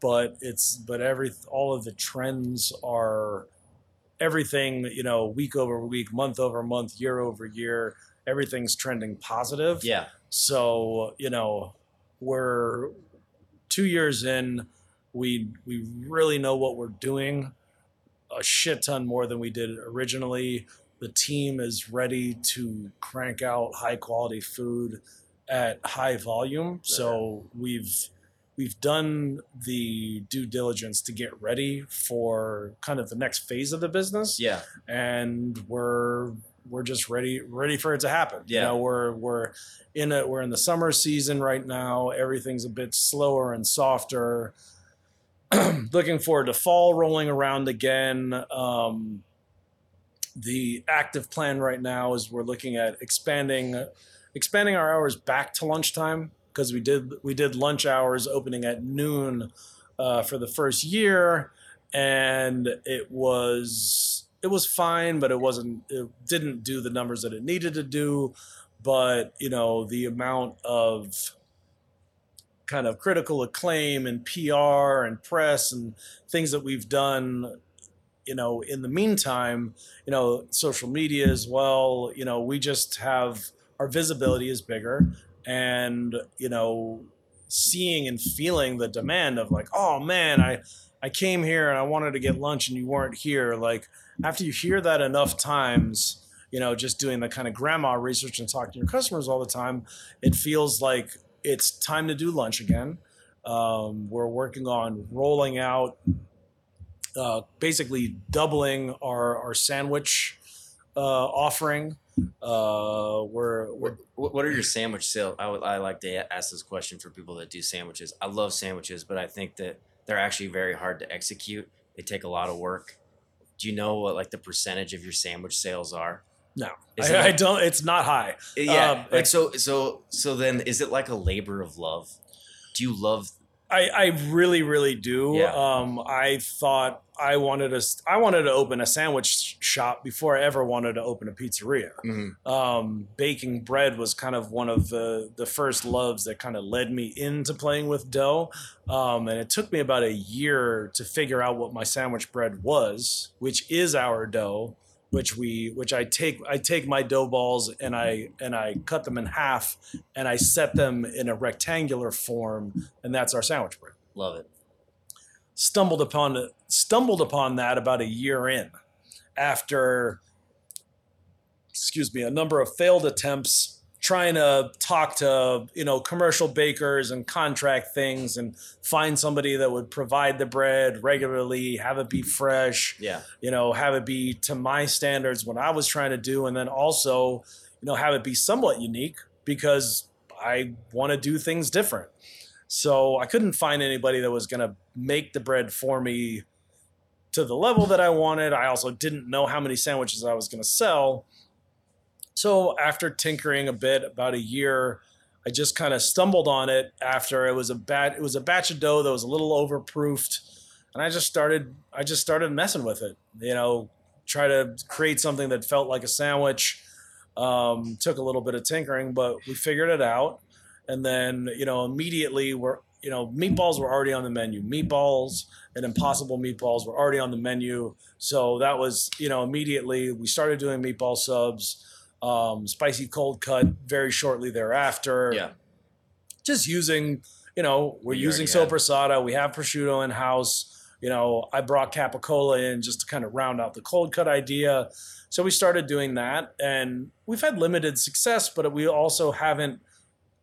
But all of the trends are everything, you know, week over week, month over month, year over year, everything's trending positive. Yeah. So, you know, we're 2 years in, we really know what we're doing a shit ton more than we did originally. The team is ready to crank out high quality food at high volume. Right. So we've done the due diligence to get ready for kind of the next phase of the business. Yeah. And we're just ready for it to happen. Yeah. You know, we're in the summer season right now. Everything's a bit slower and softer. Looking forward to fall rolling around again. The active plan right now is we're looking at expanding our hours back to lunchtime, because we did lunch hours opening at noon for the first year, and it was fine, but it didn't do the numbers that it needed to do. But you know, the amount of kind of critical acclaim and PR and press and things that we've done, you know, in the meantime, you know, social media as well, you know, we just have, our visibility is bigger, and, you know, seeing and feeling the demand of like, oh man, I came here and I wanted to get lunch and you weren't here. Like, after you hear that enough times, you know, just doing the kind of grandma research and talking to your customers all the time, it feels like it's time to do lunch again. We're working on rolling out, basically doubling our sandwich offering. What are your sandwich sales? I like to ask this question for people that do sandwiches. I love sandwiches, but I think that they're actually very hard to execute. They take a lot of work. Do you know what like the percentage of your sandwich sales are? No, I don't. It's not high. Yeah. So then is it like a labor of love? Do you love? I really, really do. Yeah. I thought I wanted to open a sandwich shop before I ever wanted to open a pizzeria. Mm-hmm. Baking bread was kind of one of the first loves that kind of led me into playing with dough. And it took me about a year to figure out what my sandwich bread was, which is our dough. I take my dough balls and I cut them in half and I set them in a rectangular form, and that's our sandwich bread. Love it. Stumbled upon that about a year in, after a number of failed attempts trying to talk to, you know, commercial bakers and contract things and find somebody that would provide the bread regularly, have it be fresh, yeah, you know, have it be to my standards, what I was trying to do. And then also, you know, have it be somewhat unique because I want to do things different. So I couldn't find anybody that was going to make the bread for me to the level that I wanted. I also didn't know how many sandwiches I was going to sell. So after tinkering a bit, about a year, I just kind of stumbled on it after it was a batch of dough that was a little overproofed, and I just started messing with it. You know, try to create something that felt like a sandwich. Took a little bit of tinkering, but we figured it out. And then, you know, immediately meatballs were already on the menu. Meatballs and Impossible meatballs were already on the menu. So that was, you know, immediately we started doing meatball subs. Spicy cold cut very shortly thereafter. Yeah. Just using, you know, we're using sopressata. We have prosciutto in house. You know, I brought Capicola in just to kind of round out the cold cut idea. So we started doing that, and we've had limited success, but we also haven't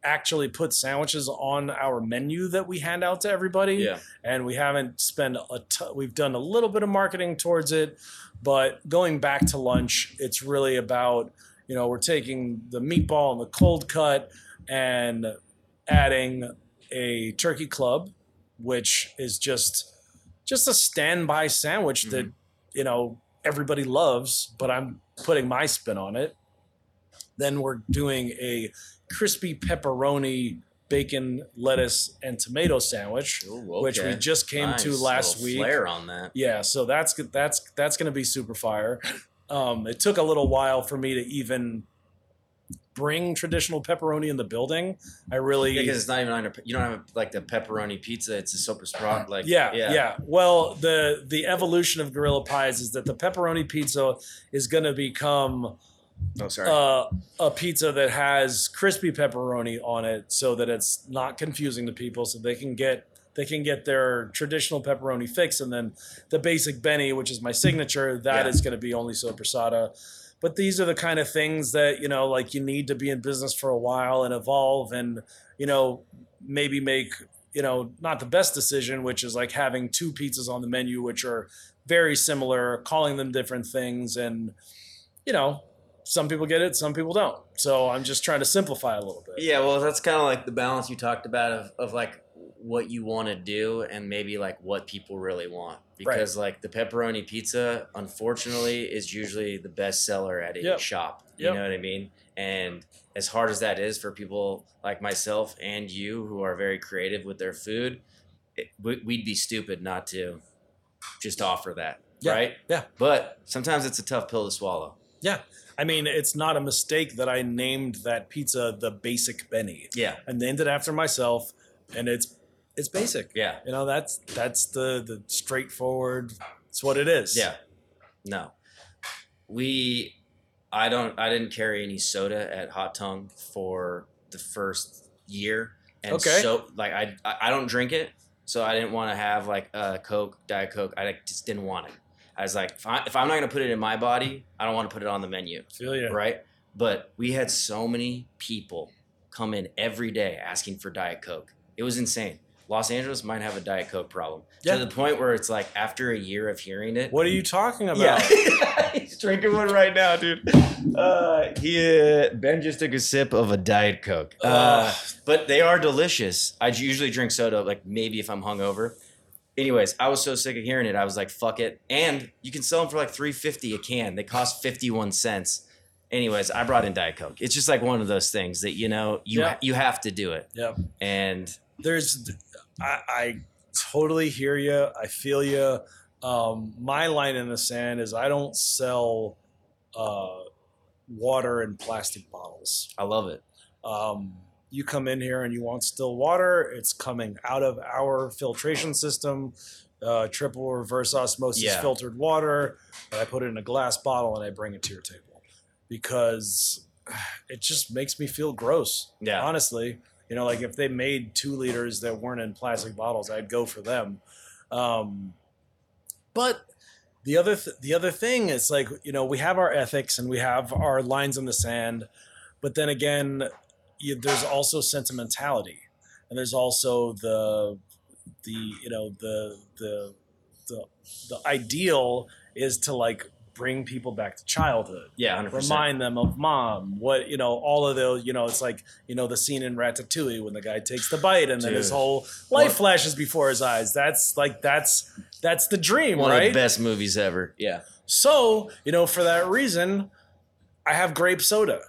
actually put sandwiches on our menu that we hand out to everybody. Yeah. And we haven't spent we've done a little bit of marketing towards it, but going back to lunch, it's really about, you know, we're taking the meatball and the cold cut and adding a turkey club, which is just a standby sandwich mm-hmm. that, you know, everybody loves, but I'm putting my spin on it. Then we're doing a crispy pepperoni, bacon, lettuce, and tomato sandwich, which we just came to last week. Flair on that. Yeah, so that's going to be super fire. It took a little while for me to even bring traditional pepperoni in the building. Because it's not even on your, you don't have like the pepperoni pizza. It's a super sprout. Well, the evolution of Gorilla Pies is that the pepperoni pizza is going to become a pizza that has crispy pepperoni on it, so that it's not confusing to people, so they can get their traditional pepperoni fix, and then the basic Benny, which is my signature, that is going to be only so Posada. But these are the kind of things that, you know, like you need to be in business for a while and evolve and, you know, maybe make, you know, not the best decision, which is like having two pizzas on the menu, which are very similar, calling them different things. And, you know, some people get it, some people don't. So I'm just trying to simplify a little bit. Yeah, well, that's kind of like the balance you talked about of like what you want to do and maybe like what people really want. Because like the pepperoni pizza, unfortunately, is usually the best seller at a shop. You know what I mean? And as hard as that is for people like myself and you who are very creative with their food, we'd be stupid not to just offer that, right? Yeah. But sometimes it's a tough pill to swallow. Yeah. I mean, it's not a mistake that I named that pizza the Basic Benny. Yeah. I named it after myself, and it's basic. Yeah. You know, that's the straightforward, it's what it is. Yeah. No. I didn't carry any soda at Hot Tongue for the first year. And so like I don't drink it, so I didn't want to have like a Coke, Diet Coke. I just didn't want it. I was like, if I'm not going to put it in my body, I don't want to put it on the menu. Feel you. Right? But we had so many people come in every day asking for Diet Coke. It was insane. Los Angeles might have a Diet Coke problem. Yeah. To the point where it's like after a year of hearing it. What are you talking about? Yeah. He's drinking one right now, dude. Ben just took a sip of a Diet Coke. But they are delicious. I usually drink soda, like maybe if I'm hungover. Anyways, I was so sick of hearing it. I was like, fuck it. And you can sell them for like $3.50 a can. They cost 51 cents. Anyways, I brought in Diet Coke. It's just like one of those things that, you know, you have to do it. Yeah. And there's, I totally hear you. I feel you. My line in the sand is I don't sell water in plastic bottles. I love it. You come in here and you want still water, it's coming out of our filtration system, triple reverse osmosis filtered water, but I put it in a glass bottle and I bring it to your table because it just makes me feel gross, honestly. You know, like if they made 2 liters that weren't in plastic bottles, I'd go for them. But the other thing is like, you know, we have our ethics and we have our lines in the sand, but then again, there's also sentimentality, and there's also the you know the ideal is to like bring people back to childhood. Yeah, 100%. Remind them of mom. What, you know, all of those, you know, it's like, you know, the scene in Ratatouille when the guy takes the bite and then his whole life flashes before his eyes. That's like that's the dream, right? One of the best movies ever. Yeah. So, you know, for that reason, I have grape soda.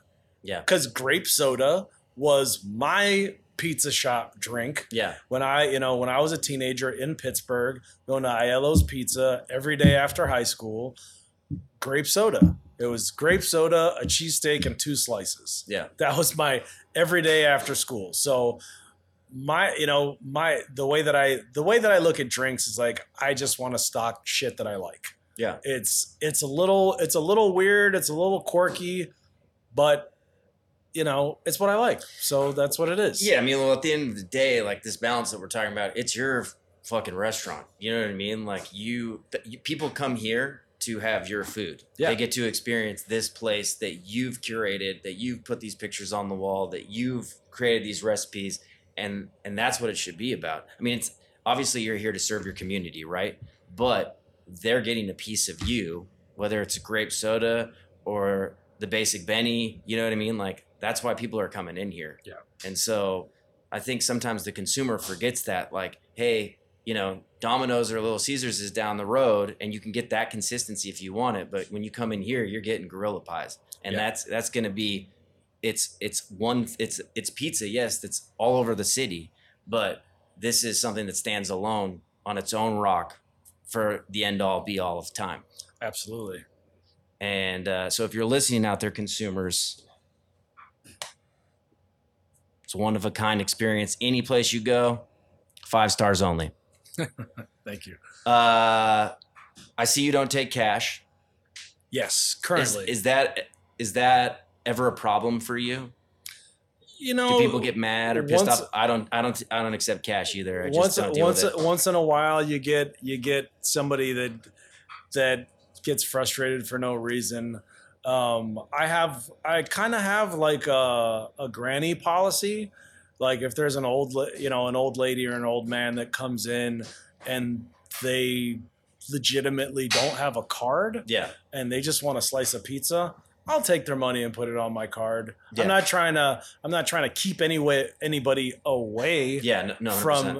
Yeah. Because grape soda was my pizza shop drink. Yeah. When I was a teenager in Pittsburgh, going to Aiello's Pizza every day after high school, grape soda. It was grape soda, a cheesesteak, and 2 slices. Yeah. That was my every day after school. So the way that I look at drinks is like I just want to stock shit that I like. Yeah. It's a little weird, it's a little quirky, but you know, it's what I like. So that's what it is. Yeah. I mean, well, at the end of the day, like this balance that we're talking about, it's your fucking restaurant. You know what I mean? Like people come here to have your food. Yeah. They get to experience this place that you've curated, that you've put these pictures on the wall, that you've created these recipes. And that's what it should be about. I mean, it's obviously you're here to serve your community, right? But they're getting a piece of you, whether it's a grape soda or the basic Benny, you know what I mean? Like, that's why people are coming in here. Yeah. And so I think sometimes the consumer forgets that, like, hey, you know, Domino's or Little Caesars is down the road and you can get that consistency if you want it. But when you come in here, you're getting Gorilla Pies. And yeah. that's going to be, it's pizza. Yes. That's all over the city, but this is something that stands alone on its own rock for the end all be all of time. Absolutely. And so if you're listening out there, consumers, it's a one of a kind experience. Any place you go, 5 stars only. Thank you. I see you don't take cash. Yes, currently. Is that ever a problem for you? You know, do people get mad or pissed off? I don't accept cash either. I just don't deal with it. Once in a while, you get somebody that gets frustrated for no reason. I kind of have like a granny policy. Like if there's an old lady or an old man that comes in and they legitimately don't have a card, yeah, and they just want a slice of pizza, I'll take their money and put it on my card. Yeah. I'm not trying to keep anybody away, yeah, no,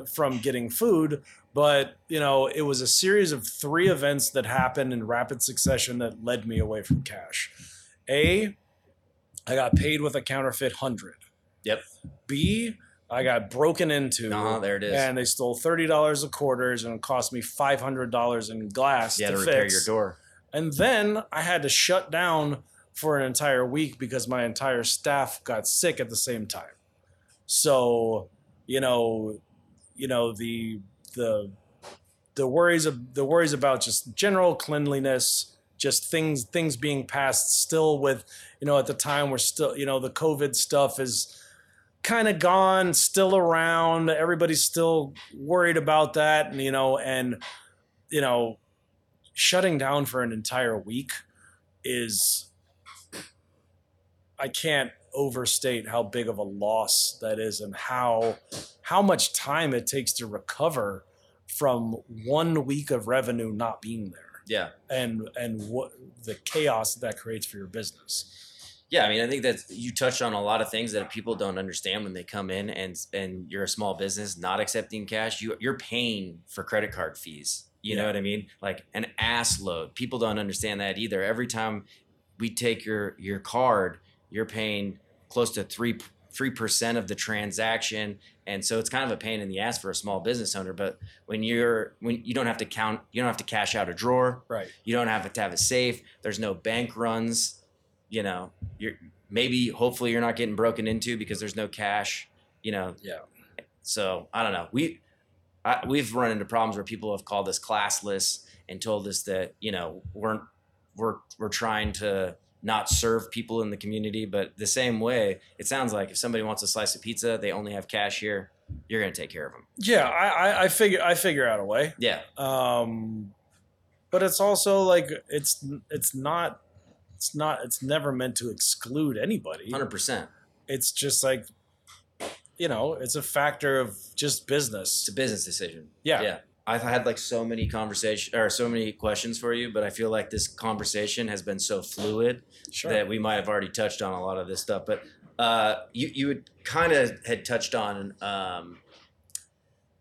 from getting food. But, you know, it was a series of 3 events that happened in rapid succession that led me away from cash. A, I got paid with a counterfeit 100. Yep. B, I got broken into. Uh-huh, there it is. And they stole $30 of quarters and it cost me $500 in glass to fix. You had to repair your door. And then I had to shut down for an entire week because my entire staff got sick at the same time. So, you know, the worries about just general cleanliness, just things being passed still with, you know, at the time we're still, you know, the COVID stuff is kind of gone, still around. Everybody's still worried about that. And shutting down for an entire week is, I can't overstate how big of a loss that is and how much time it takes to recover from 1 week of revenue not being there. Yeah. And what the chaos that creates for your business. Yeah. I mean, I think that you touched on a lot of things that people don't understand when they come in and you're a small business, not accepting cash. You're paying for credit card fees. You know what I mean? Like an ass load. People don't understand that either. Every time we take your card, you're paying close to 3% of the transaction. And so it's kind of a pain in the ass for a small business owner. But when you don't have to count, you don't have to cash out a drawer, right? You don't have to have a safe. There's no bank runs, you know, hopefully you're not getting broken into because there's no cash, you know? Yeah. So I don't know. We've run into problems where people have called us classless and told us that, you know, we're trying to not serve people in the community, but the same way, it sounds like if somebody wants a slice of pizza, they only have cash here. You're going to take care of them. Yeah, I figure out a way. Yeah, but it's also like it's never meant to exclude anybody. 100%. It's just like, you know, it's a factor of just business. It's a business decision. Yeah. I've had like so many conversations or so many questions for you, but I feel like this conversation has been so fluid that we might have already touched on a lot of this stuff. But you had touched on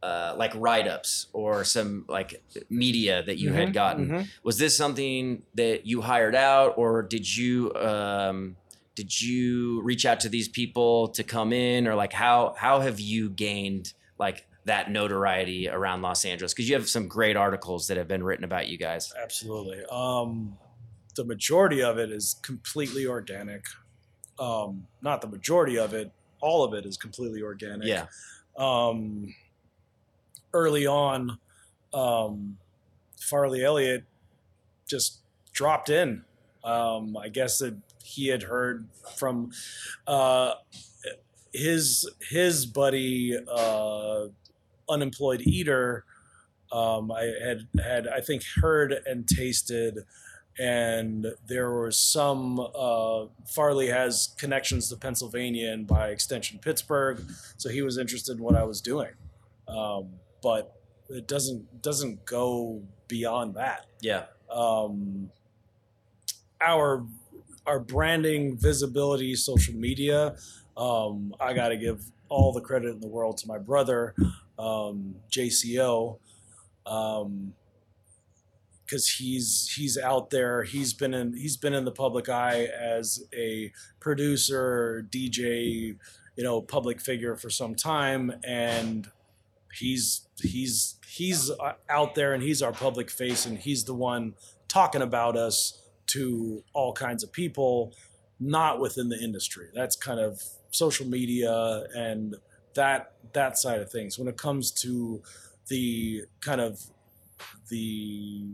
like write-ups or some like media that you had gotten. Mm-hmm. Was this something that you hired out, or did you reach out to these people to come in, or like how have you gained like that notoriety around Los Angeles? Because you have some great articles that have been written about you guys. Absolutely. The majority of it is completely organic. Not the majority of it, all of it is completely organic. Yeah. Early on, Farley Elliott just dropped in. I guess that he had heard from his buddy, unemployed eater I had I think heard and tasted, and there were some Farley has connections to Pennsylvania and by extension Pittsburgh, so he was interested in what I was doing, but it doesn't go beyond that. Yeah. Our branding, visibility, social media, I got to give all the credit in the world to my brother, JCO, because he's out there. He's been in the public eye as a producer, DJ, public figure for some time, and he's out there, and he's our public face, and he's the one talking about us to all kinds of people, not within the industry. That's kind of social media and that side of things. When it comes to the kind of the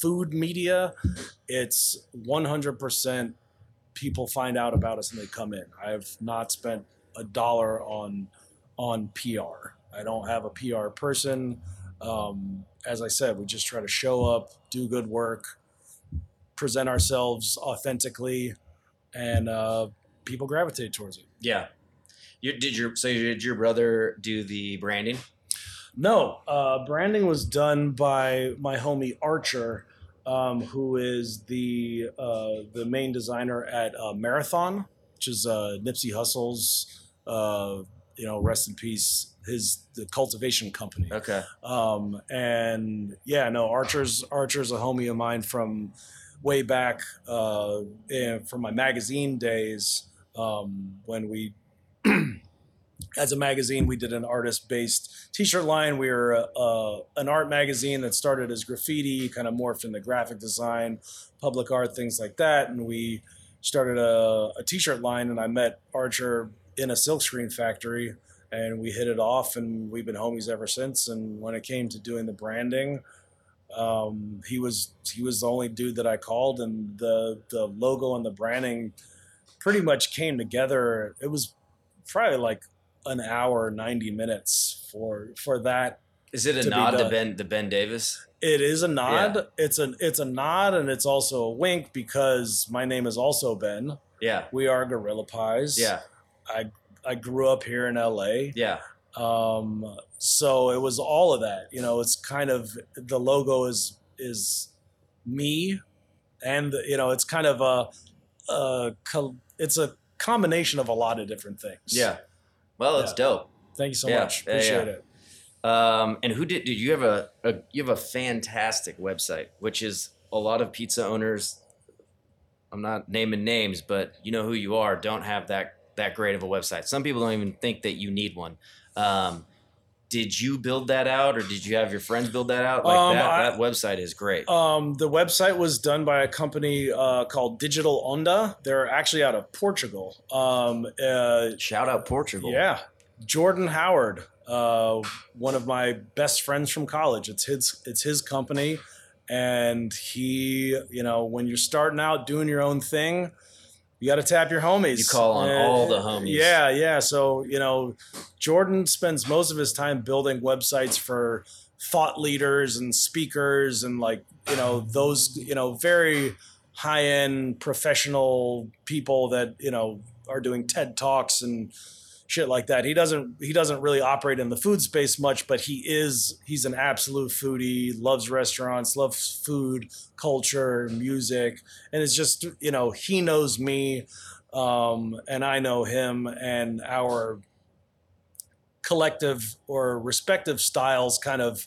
food media, it's 100% people find out about us and they come in. I've not spent a dollar on PR. I don't have a PR person. As I said, we just try to show up, do good work, present ourselves authentically, and people gravitate towards it. Yeah. Did your brother do the branding? No. Branding was done by my homie Archer, who is the main designer at Marathon, which is Nipsey Hussle's, rest in peace, the cultivation company. Okay. Archer's a homie of mine from way back, from my magazine days, when we, as a magazine, we did an artist-based t-shirt line. We were an art magazine that started as graffiti, kind of morphed into graphic design, public art, things like that. And we started a t-shirt line, and I met Archer in a silkscreen factory, and we hit it off, and we've been homies ever since. And when it came to doing the branding, he was the only dude that I called, and the logo and the branding pretty much came together. It was probably like an hour, 90 minutes for that. Is it a nod to Ben Davis? It is a nod. Yeah. It's a nod, and it's also a wink, because my name is also Ben. Yeah. We are Gorilla Pies. Yeah. I grew up here in LA. Yeah. So it was all of that. It's kind of, the logo is me, and it's kind of a combination of a lot of different things. Yeah. Well, that's dope. Thank you so much. Appreciate it. And did you have a fantastic website, which is a lot of pizza owners, I'm not naming names, but you know who you are, don't have that great of a website. Some people don't even think that you need one. Did you build that out, or did you have your friends build that out? That website is great. The website was done by a company called Digital Onda. They're actually out of Portugal. Shout out Portugal. Yeah. Jordan Howard, one of my best friends from college. It's his company. And he, when you're starting out doing your own thing, you got to tap your homies. You call on all the homies. Yeah, yeah. So, Jordan spends most of his time building websites for thought leaders and speakers and those, very high-end professional people that, are doing TED Talks and shit like that. He doesn't really operate in the food space much, but he's an absolute foodie, loves restaurants, loves food, culture, music. And it's just, he knows me, and I know him, and our collective or respective styles kind of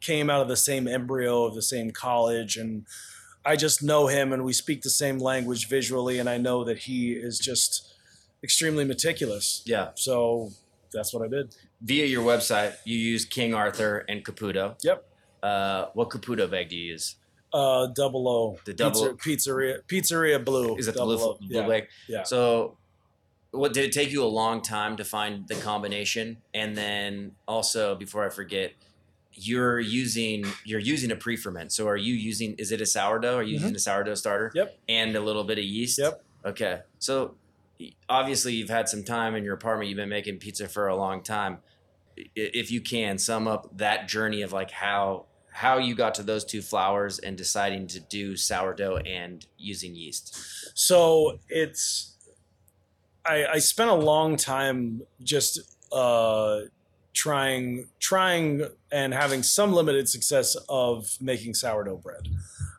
came out of the same embryo of the same college. And I just know him, and we speak the same language visually. And I know that he is just extremely meticulous. Yeah. So that's what I did. Via your website, you use King Arthur and Caputo. Yep. What Caputo bag do you use? Double O. The double pizzeria blue. Is it the blue bag? Yeah. So, what did it take you a long time to find the combination? And then also, before I forget, you're using a pre-ferment. So is it a sourdough? Are you using a sourdough starter? Yep. And a little bit of yeast. Yep. Okay. So, obviously, you've had some time in your apartment. You've been making pizza for a long time. if you can sum up that journey of like how you got to those two flours and deciding to do sourdough and using yeast. So it's, I spent a long time just trying and having some limited success of making sourdough bread.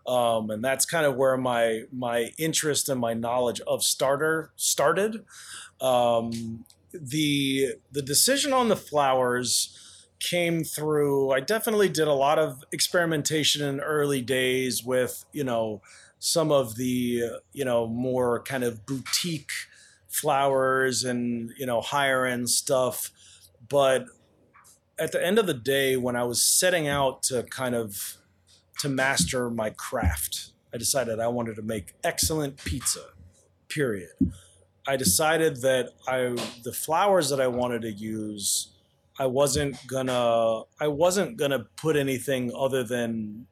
And that's kind of where my interest and my knowledge of starter started. The decision on the flours came through, I definitely did a lot of experimentation in early days with, some of the, more kind of boutique flowers and, higher end stuff. But at the end of the day, when I was setting out to to master my craft, I decided I wanted to make excellent pizza, period. I decided that the flours that I wanted to use, I wasn't gonna put anything other than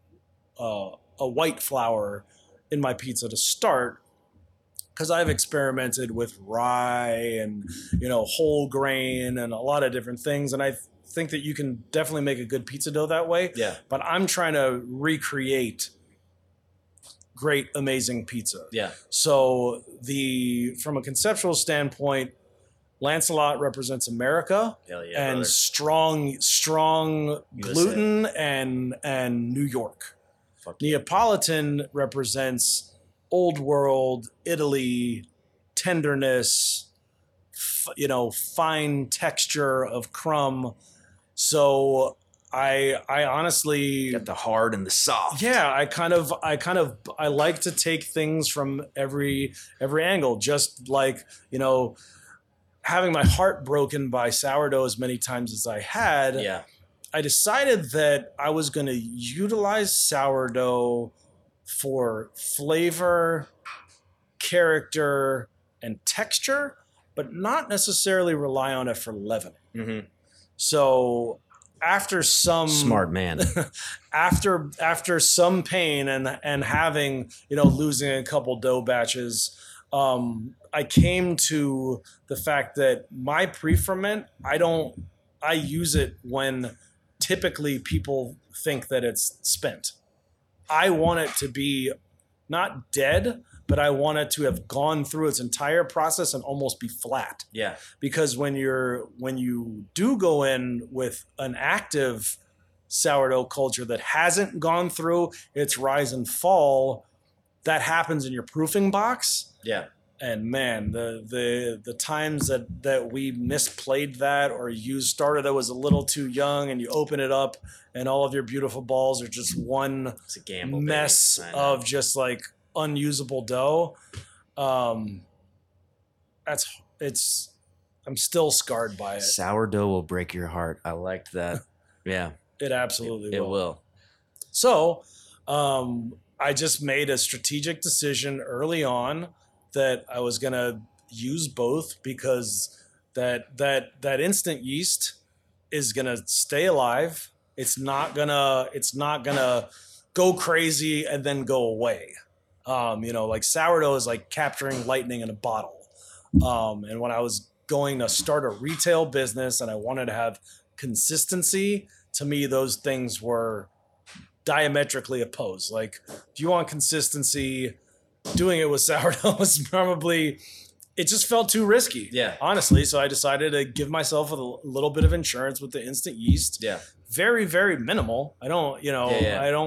a white flour in my pizza to start, because I've experimented with rye and whole grain and a lot of different things, and I think that you can definitely make a good pizza dough that way. Yeah. But I'm trying to recreate great, amazing pizza. Yeah. So from a conceptual standpoint, Lancelot represents America. Hell yeah, and brother. strong USA. Gluten and New York. Fuck Neapolitan represents old world Italy, tenderness, fine texture of crumb. So I honestly got the hard and the soft. Yeah, I like to take things from every angle. Just like, having my heart broken by sourdough as many times as I had, yeah, I decided that I was going to utilize sourdough for flavor, character, and texture, but not necessarily rely on it for leavening. Mm-hmm. So after some smart man, after some pain and having, losing a couple dough batches, I came to the fact that my pre-ferment, I use it when typically people think that it's spent. I want it to be not dead, but I want it to have gone through its entire process and almost be flat. Yeah. Because when you do go in with an active sourdough culture that hasn't gone through its rise and fall, that happens in your proofing box. Yeah. And man, the times that we misplayed that or used starter that was a little too young, and you open it up and all of your beautiful balls are just mess of just like unusable dough. I'm still scarred by it. Sourdough will break your heart. I liked that. Yeah, it absolutely will. It will. So, I just made a strategic decision early on that I was going to use both, because that instant yeast is going to stay alive. It's not going to go crazy and then go away. Like sourdough is like capturing lightning in a bottle. And when I was going to start a retail business and I wanted to have consistency, to me, those things were diametrically opposed. Like, if you want consistency, doing it with sourdough was it just felt too risky. Yeah. Honestly. So I decided to give myself a little bit of insurance with the instant yeast. Yeah. Very, very minimal. I don't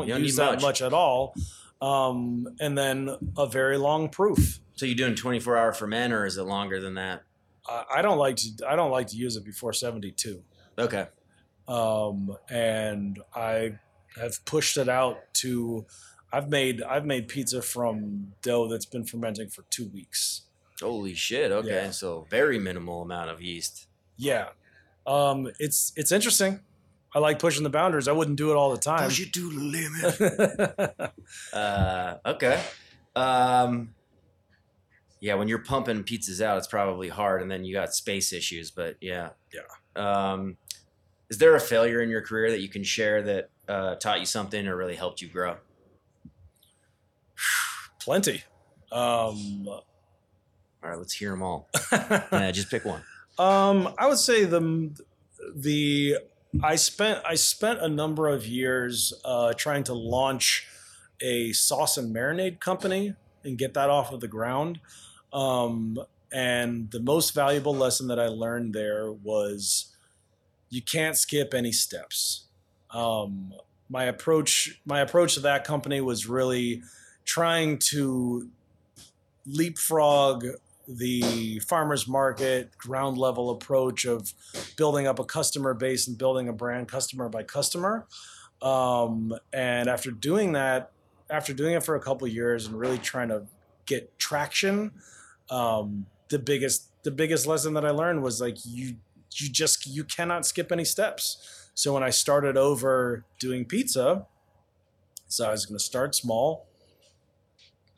use that much at all. And then a very long proof. So you're doing 24-hour ferment, or is it longer than that? I don't like to use it before 72. Okay. And I have pushed it out to, I've made pizza from dough that's been fermenting for 2 weeks. Holy shit. Okay. Yeah. So very minimal amount of yeast. Yeah. It's interesting. I like pushing the boundaries. I wouldn't do it all the time. Push it to the limit. Okay. Yeah. When you're pumping pizzas out, it's probably hard, and then you got space issues, but yeah. Yeah. Is there a failure in your career that you can share that taught you something or really helped you grow? Plenty. All right, let's hear them all. Just pick one. I would say I spent a number of years trying to launch a sauce and marinade company and get that off of the ground. And the most valuable lesson that I learned there was you can't skip any steps. My approach to that company was really trying to leapfrog the farmer's market ground level approach of building up a customer base and building a brand customer by customer. And after doing it for a couple of years and really trying to get traction, the biggest lesson that I learned was like, you cannot skip any steps. So when I started over doing pizza, so I was going to start small,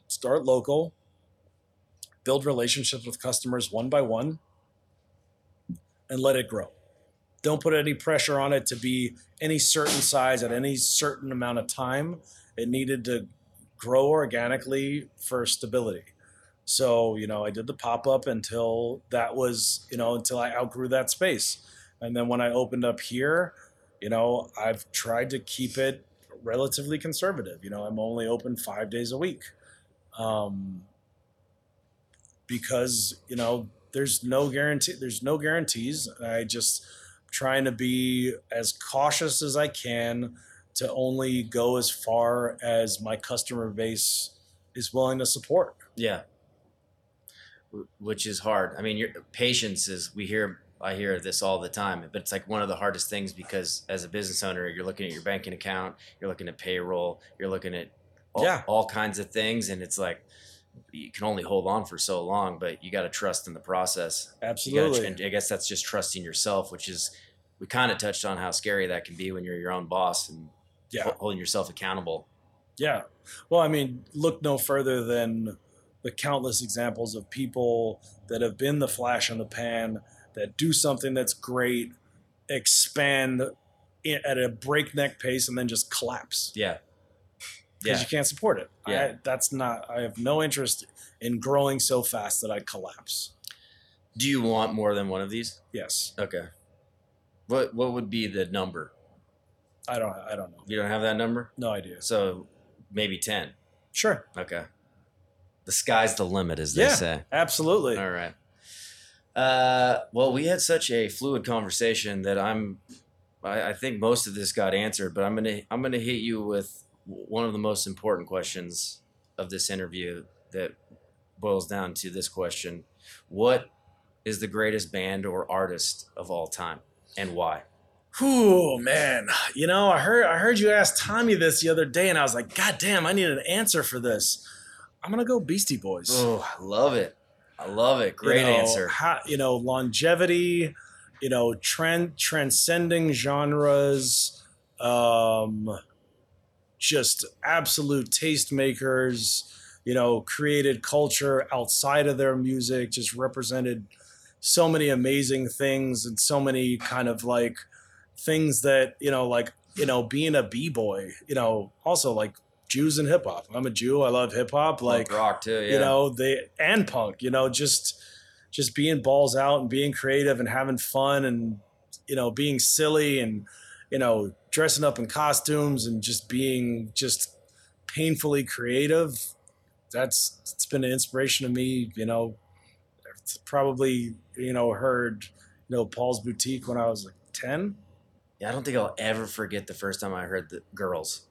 start local, build relationships with customers one by one, and let it grow. Don't put any pressure on it to be any certain size at any certain amount of time. It needed to grow organically for stability. So, I did the pop-up until I outgrew that space. And then when I opened up here, I've tried to keep it relatively conservative. I'm only open 5 days a week. Because, there's no guarantees. I just trying to be as cautious as I can to only go as far as my customer base is willing to support. Yeah. Which is hard. I mean, your patience is, I hear this all the time, but it's like one of the hardest things, because as a business owner, you're looking at your banking account, you're looking at payroll, you're looking at all kinds of things. And it's like, you can only hold on for so long, but you got to trust in the process. Absolutely. And I guess that's just trusting yourself, which is, we kind of touched on how scary that can be when you're your own boss and holding yourself accountable. Yeah. Well, I mean, look no further than the countless examples of people that have been the flash in the pan, that do something that's great, expand at a breakneck pace, and then just collapse. Yeah. Because you can't support it. Yeah. I have no interest in growing so fast that I collapse. Do you want more than one of these? Yes. Okay. What would be the number? I don't know. You don't have that number? No idea. So maybe 10. Sure. Okay. The sky's the limit, as they say. Yeah, absolutely. All right. Well, we had such a fluid conversation that I think most of this got answered, but I'm gonna hit you with one of the most important questions of this interview that boils down to this question. What is the greatest band or artist of all time, and why? Ooh, man. I heard you ask Tommy this the other day, and I was like, God damn, I need an answer for this. I'm going to go Beastie Boys. Oh, I love it. Great answer. Longevity, transcending genres, just absolute tastemakers, created culture outside of their music, just represented so many amazing things and so many kind of like things that, being a B-boy, also like Jews and hip hop. I'm a Jew. I love hip hop. Like rock too, yeah. And punk, just being balls out and being creative and having fun and, being silly and, dressing up in costumes and just being just painfully creative. It's been an inspiration to me. Probably, heard, Paul's Boutique when I was like 10. Yeah. I don't think I'll ever forget the first time I heard the Girls.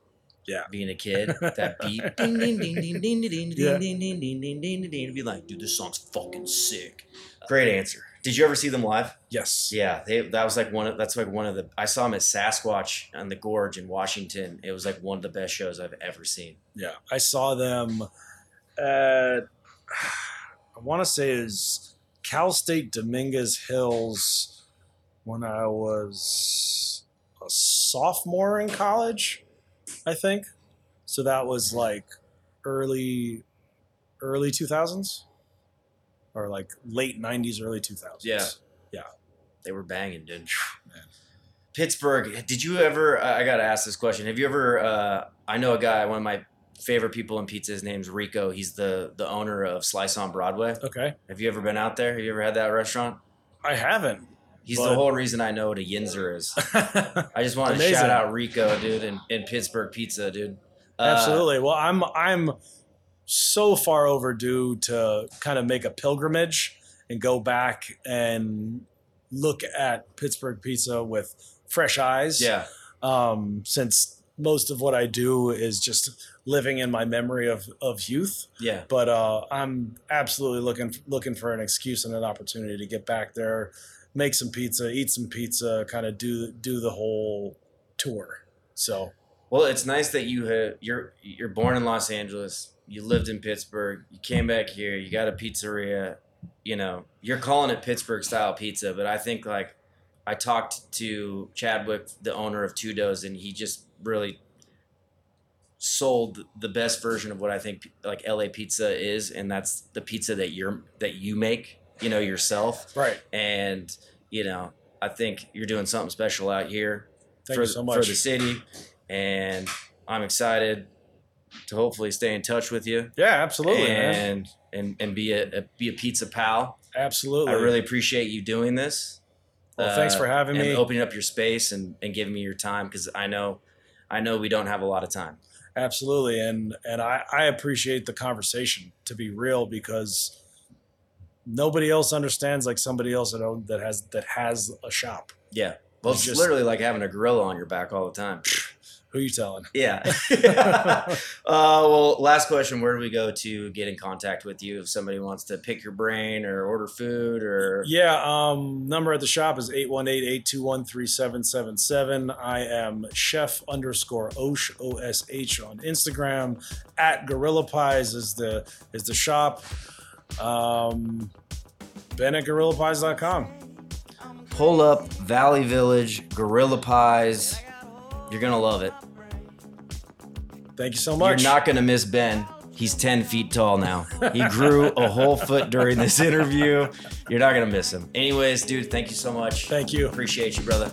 Yeah. Being a kid, that beat. Ding, ding, ding, ding, ding, ding, ding, ding, ding, ding, ding, ding, ding. It'd be like, dude, this song's fucking sick. Great answer. Did you ever see them live? Yes. Yeah, I saw them at Sasquatch on the Gorge in Washington. It was like one of the best shows I've ever seen. Yeah, I saw them at, I want to say it was Cal State Dominguez Hills when I was a sophomore in college, I think. So that was like early 2000s. Or like late 90s, early 2000s. Yeah. Yeah. They were banging, dude. Man. Pittsburgh, did you ever, I got to ask this question. Have you ever, I know a guy, one of my favorite people in pizza, his name's Rico. He's the owner of Slice on Broadway. Okay. Have you ever been out there? Have you ever had that restaurant? I haven't. He's the whole reason I know what a yinzer is. I just want to shout out Rico, dude, and Pittsburgh Pizza, dude. Absolutely. Well, I'm so far overdue to kind of make a pilgrimage and go back and look at Pittsburgh Pizza with fresh eyes. Yeah. Since most of what I do is just living in my memory of youth. Yeah. But I'm absolutely looking for an excuse and an opportunity to get back there, make some pizza, eat some pizza, kind of do the whole tour. So. Well, it's nice that you're born in Los Angeles, you lived in Pittsburgh, you came back here, you got a pizzeria, you know, you're calling it Pittsburgh style pizza, but I think like I talked to Chadwick, the owner of Tudo's, and he just really sold the best version of what I think like LA pizza is, and that's the pizza that you make, you know, yourself. Right. And, you know, I think you're doing something special out here for the city. And I'm excited to hopefully stay in touch with you. Yeah, absolutely. And be a pizza pal. Absolutely. I really appreciate you doing this. Well, thanks for having me. And opening up your space and giving me your time, because I know we don't have a lot of time. Absolutely. And I appreciate the conversation, to be real, because nobody else understands like somebody else that has a shop. Yeah. Well, it's just literally like having a gorilla on your back all the time. Who are you telling? Yeah. Well, last question. Where do we go to get in contact with you if somebody wants to pick your brain or order food or? Yeah. Number at the shop is 818-821-3777. I am chef_Osh, OSH on Instagram. At Gorilla Pies is the shop. Ben at gorillapies.com. Pull up Valley Village, Gorilla Pies. You're going to love it. Thank you so much. You're not going to miss Ben. He's 10 feet tall now. He grew a whole foot during this interview. You're not going to miss him. Anyways, dude, thank you so much. Thank you. Appreciate you, brother.